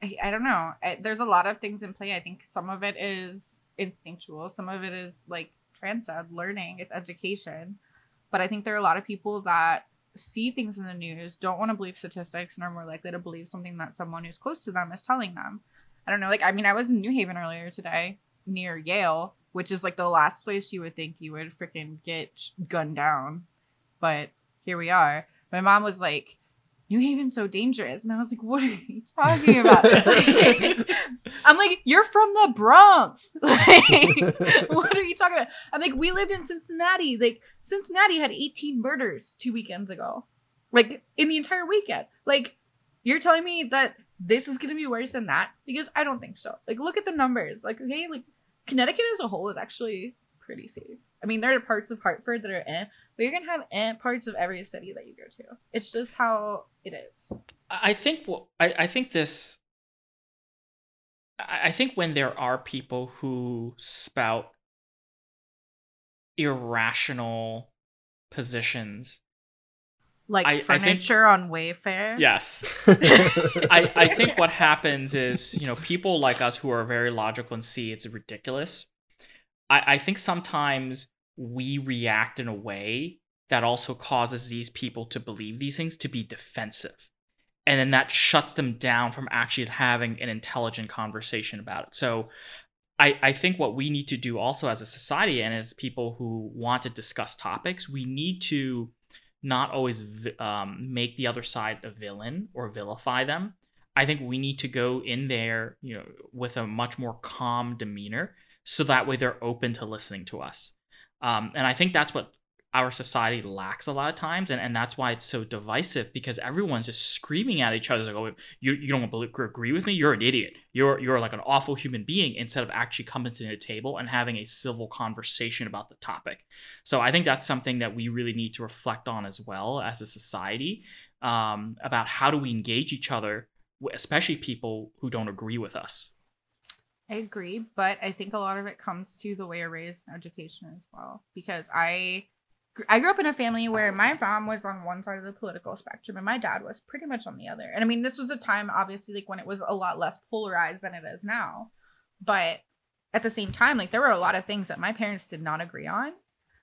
I, I don't know. I, there's a lot of things in play. I think some of it is instinctual. Some of it is, like Tran said, learning. It's education. But I think there are a lot of people that see things in the news, don't want to believe statistics, and are more likely to believe something that someone who's close to them is telling them. I don't know. Like, I mean, I was in New Haven earlier today near Yale, which is like the last place you would think you would freaking get gunned down. But here we are. My mom was like, New Haven's so dangerous. And I was like, what are you talking about? Like, I'm like, you're from the Bronx. Like, what are you talking about? I'm like, we lived in Cincinnati. Like, Cincinnati had eighteen murders two weekends ago. Like, in the entire weekend. Like, you're telling me that this is going to be worse than that? Because I don't think so. Like, look at the numbers. Like, okay, like, Connecticut as a whole is actually pretty safe. I mean, there are parts of Hartford that are eh, but you're going to have eh parts of every city that you go to. It's just how it is. I think I, I think this... I think when there are people who spout irrational positions... Like I, furniture I think, on Wayfair? Yes. I, I think what happens is, you know, people like us who are very logical and see it's ridiculous. I, I think sometimes we react in a way that also causes these people to believe these things, to be defensive. And then that shuts them down from actually having an intelligent conversation about it. So I, I think what we need to do also as a society and as people who want to discuss topics, we need to not always um, make the other side a villain or vilify them. I think we need to go in there, you know, with a much more calm demeanor, so that way they're open to listening to us. Um, and I think that's what our society lacks a lot of times, and, and that's why it's so divisive, because everyone's just screaming at each other like, "Oh, you you don't agree with me? You're an idiot. You're you're like an awful human being," instead of actually coming to the table and having a civil conversation about the topic. So I think that's something that we really need to reflect on as well as a society, um, about how do we engage each other, especially people who don't agree with us. I agree, but I think a lot of it comes to the way I raised and education as well, because I. I grew up in a family where my mom was on one side of the political spectrum and my dad was pretty much on the other. And I mean, this was a time, obviously, like when it was a lot less polarized than it is now. But at the same time, like there were a lot of things that my parents did not agree on.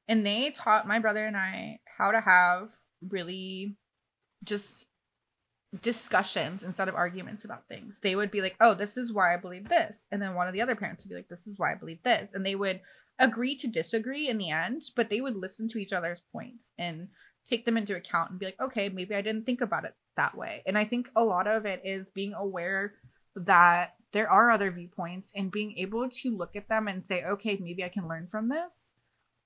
And they taught my brother and I how to have really just discussions instead of arguments about things. They would be like, "Oh, this is why I believe this." And then one of the other parents would be like, "This is why I believe this." And they would agree to disagree in the end, but they would listen to each other's points and take them into account and be like, "Okay, maybe I didn't think about it that way." And I think a lot of it is being aware that there are other viewpoints and being able to look at them and say, "Okay, maybe I can learn from this,"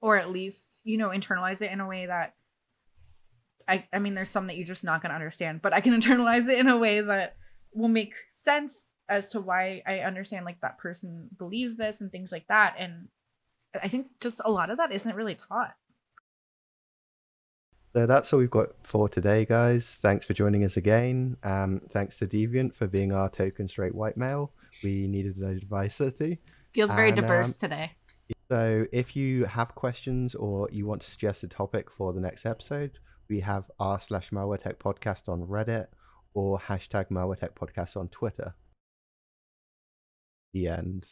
or at least, you know, internalize it in a way that I, I mean, there's some that you're just not going to understand, but I can internalize it in a way that will make sense as to why I understand, like, that person believes this and things like that. And I think just a lot of that isn't really taught. So that's all we've got for today, guys. Thanks for joining us again. Um, thanks to Deviant for being our token straight white male. We needed a diversity. Feels very and, diverse um, today. So if you have questions or you want to suggest a topic for the next episode, we have r slash malwaretech podcast on Reddit or hashtag malwaretech podcast on Twitter. The end.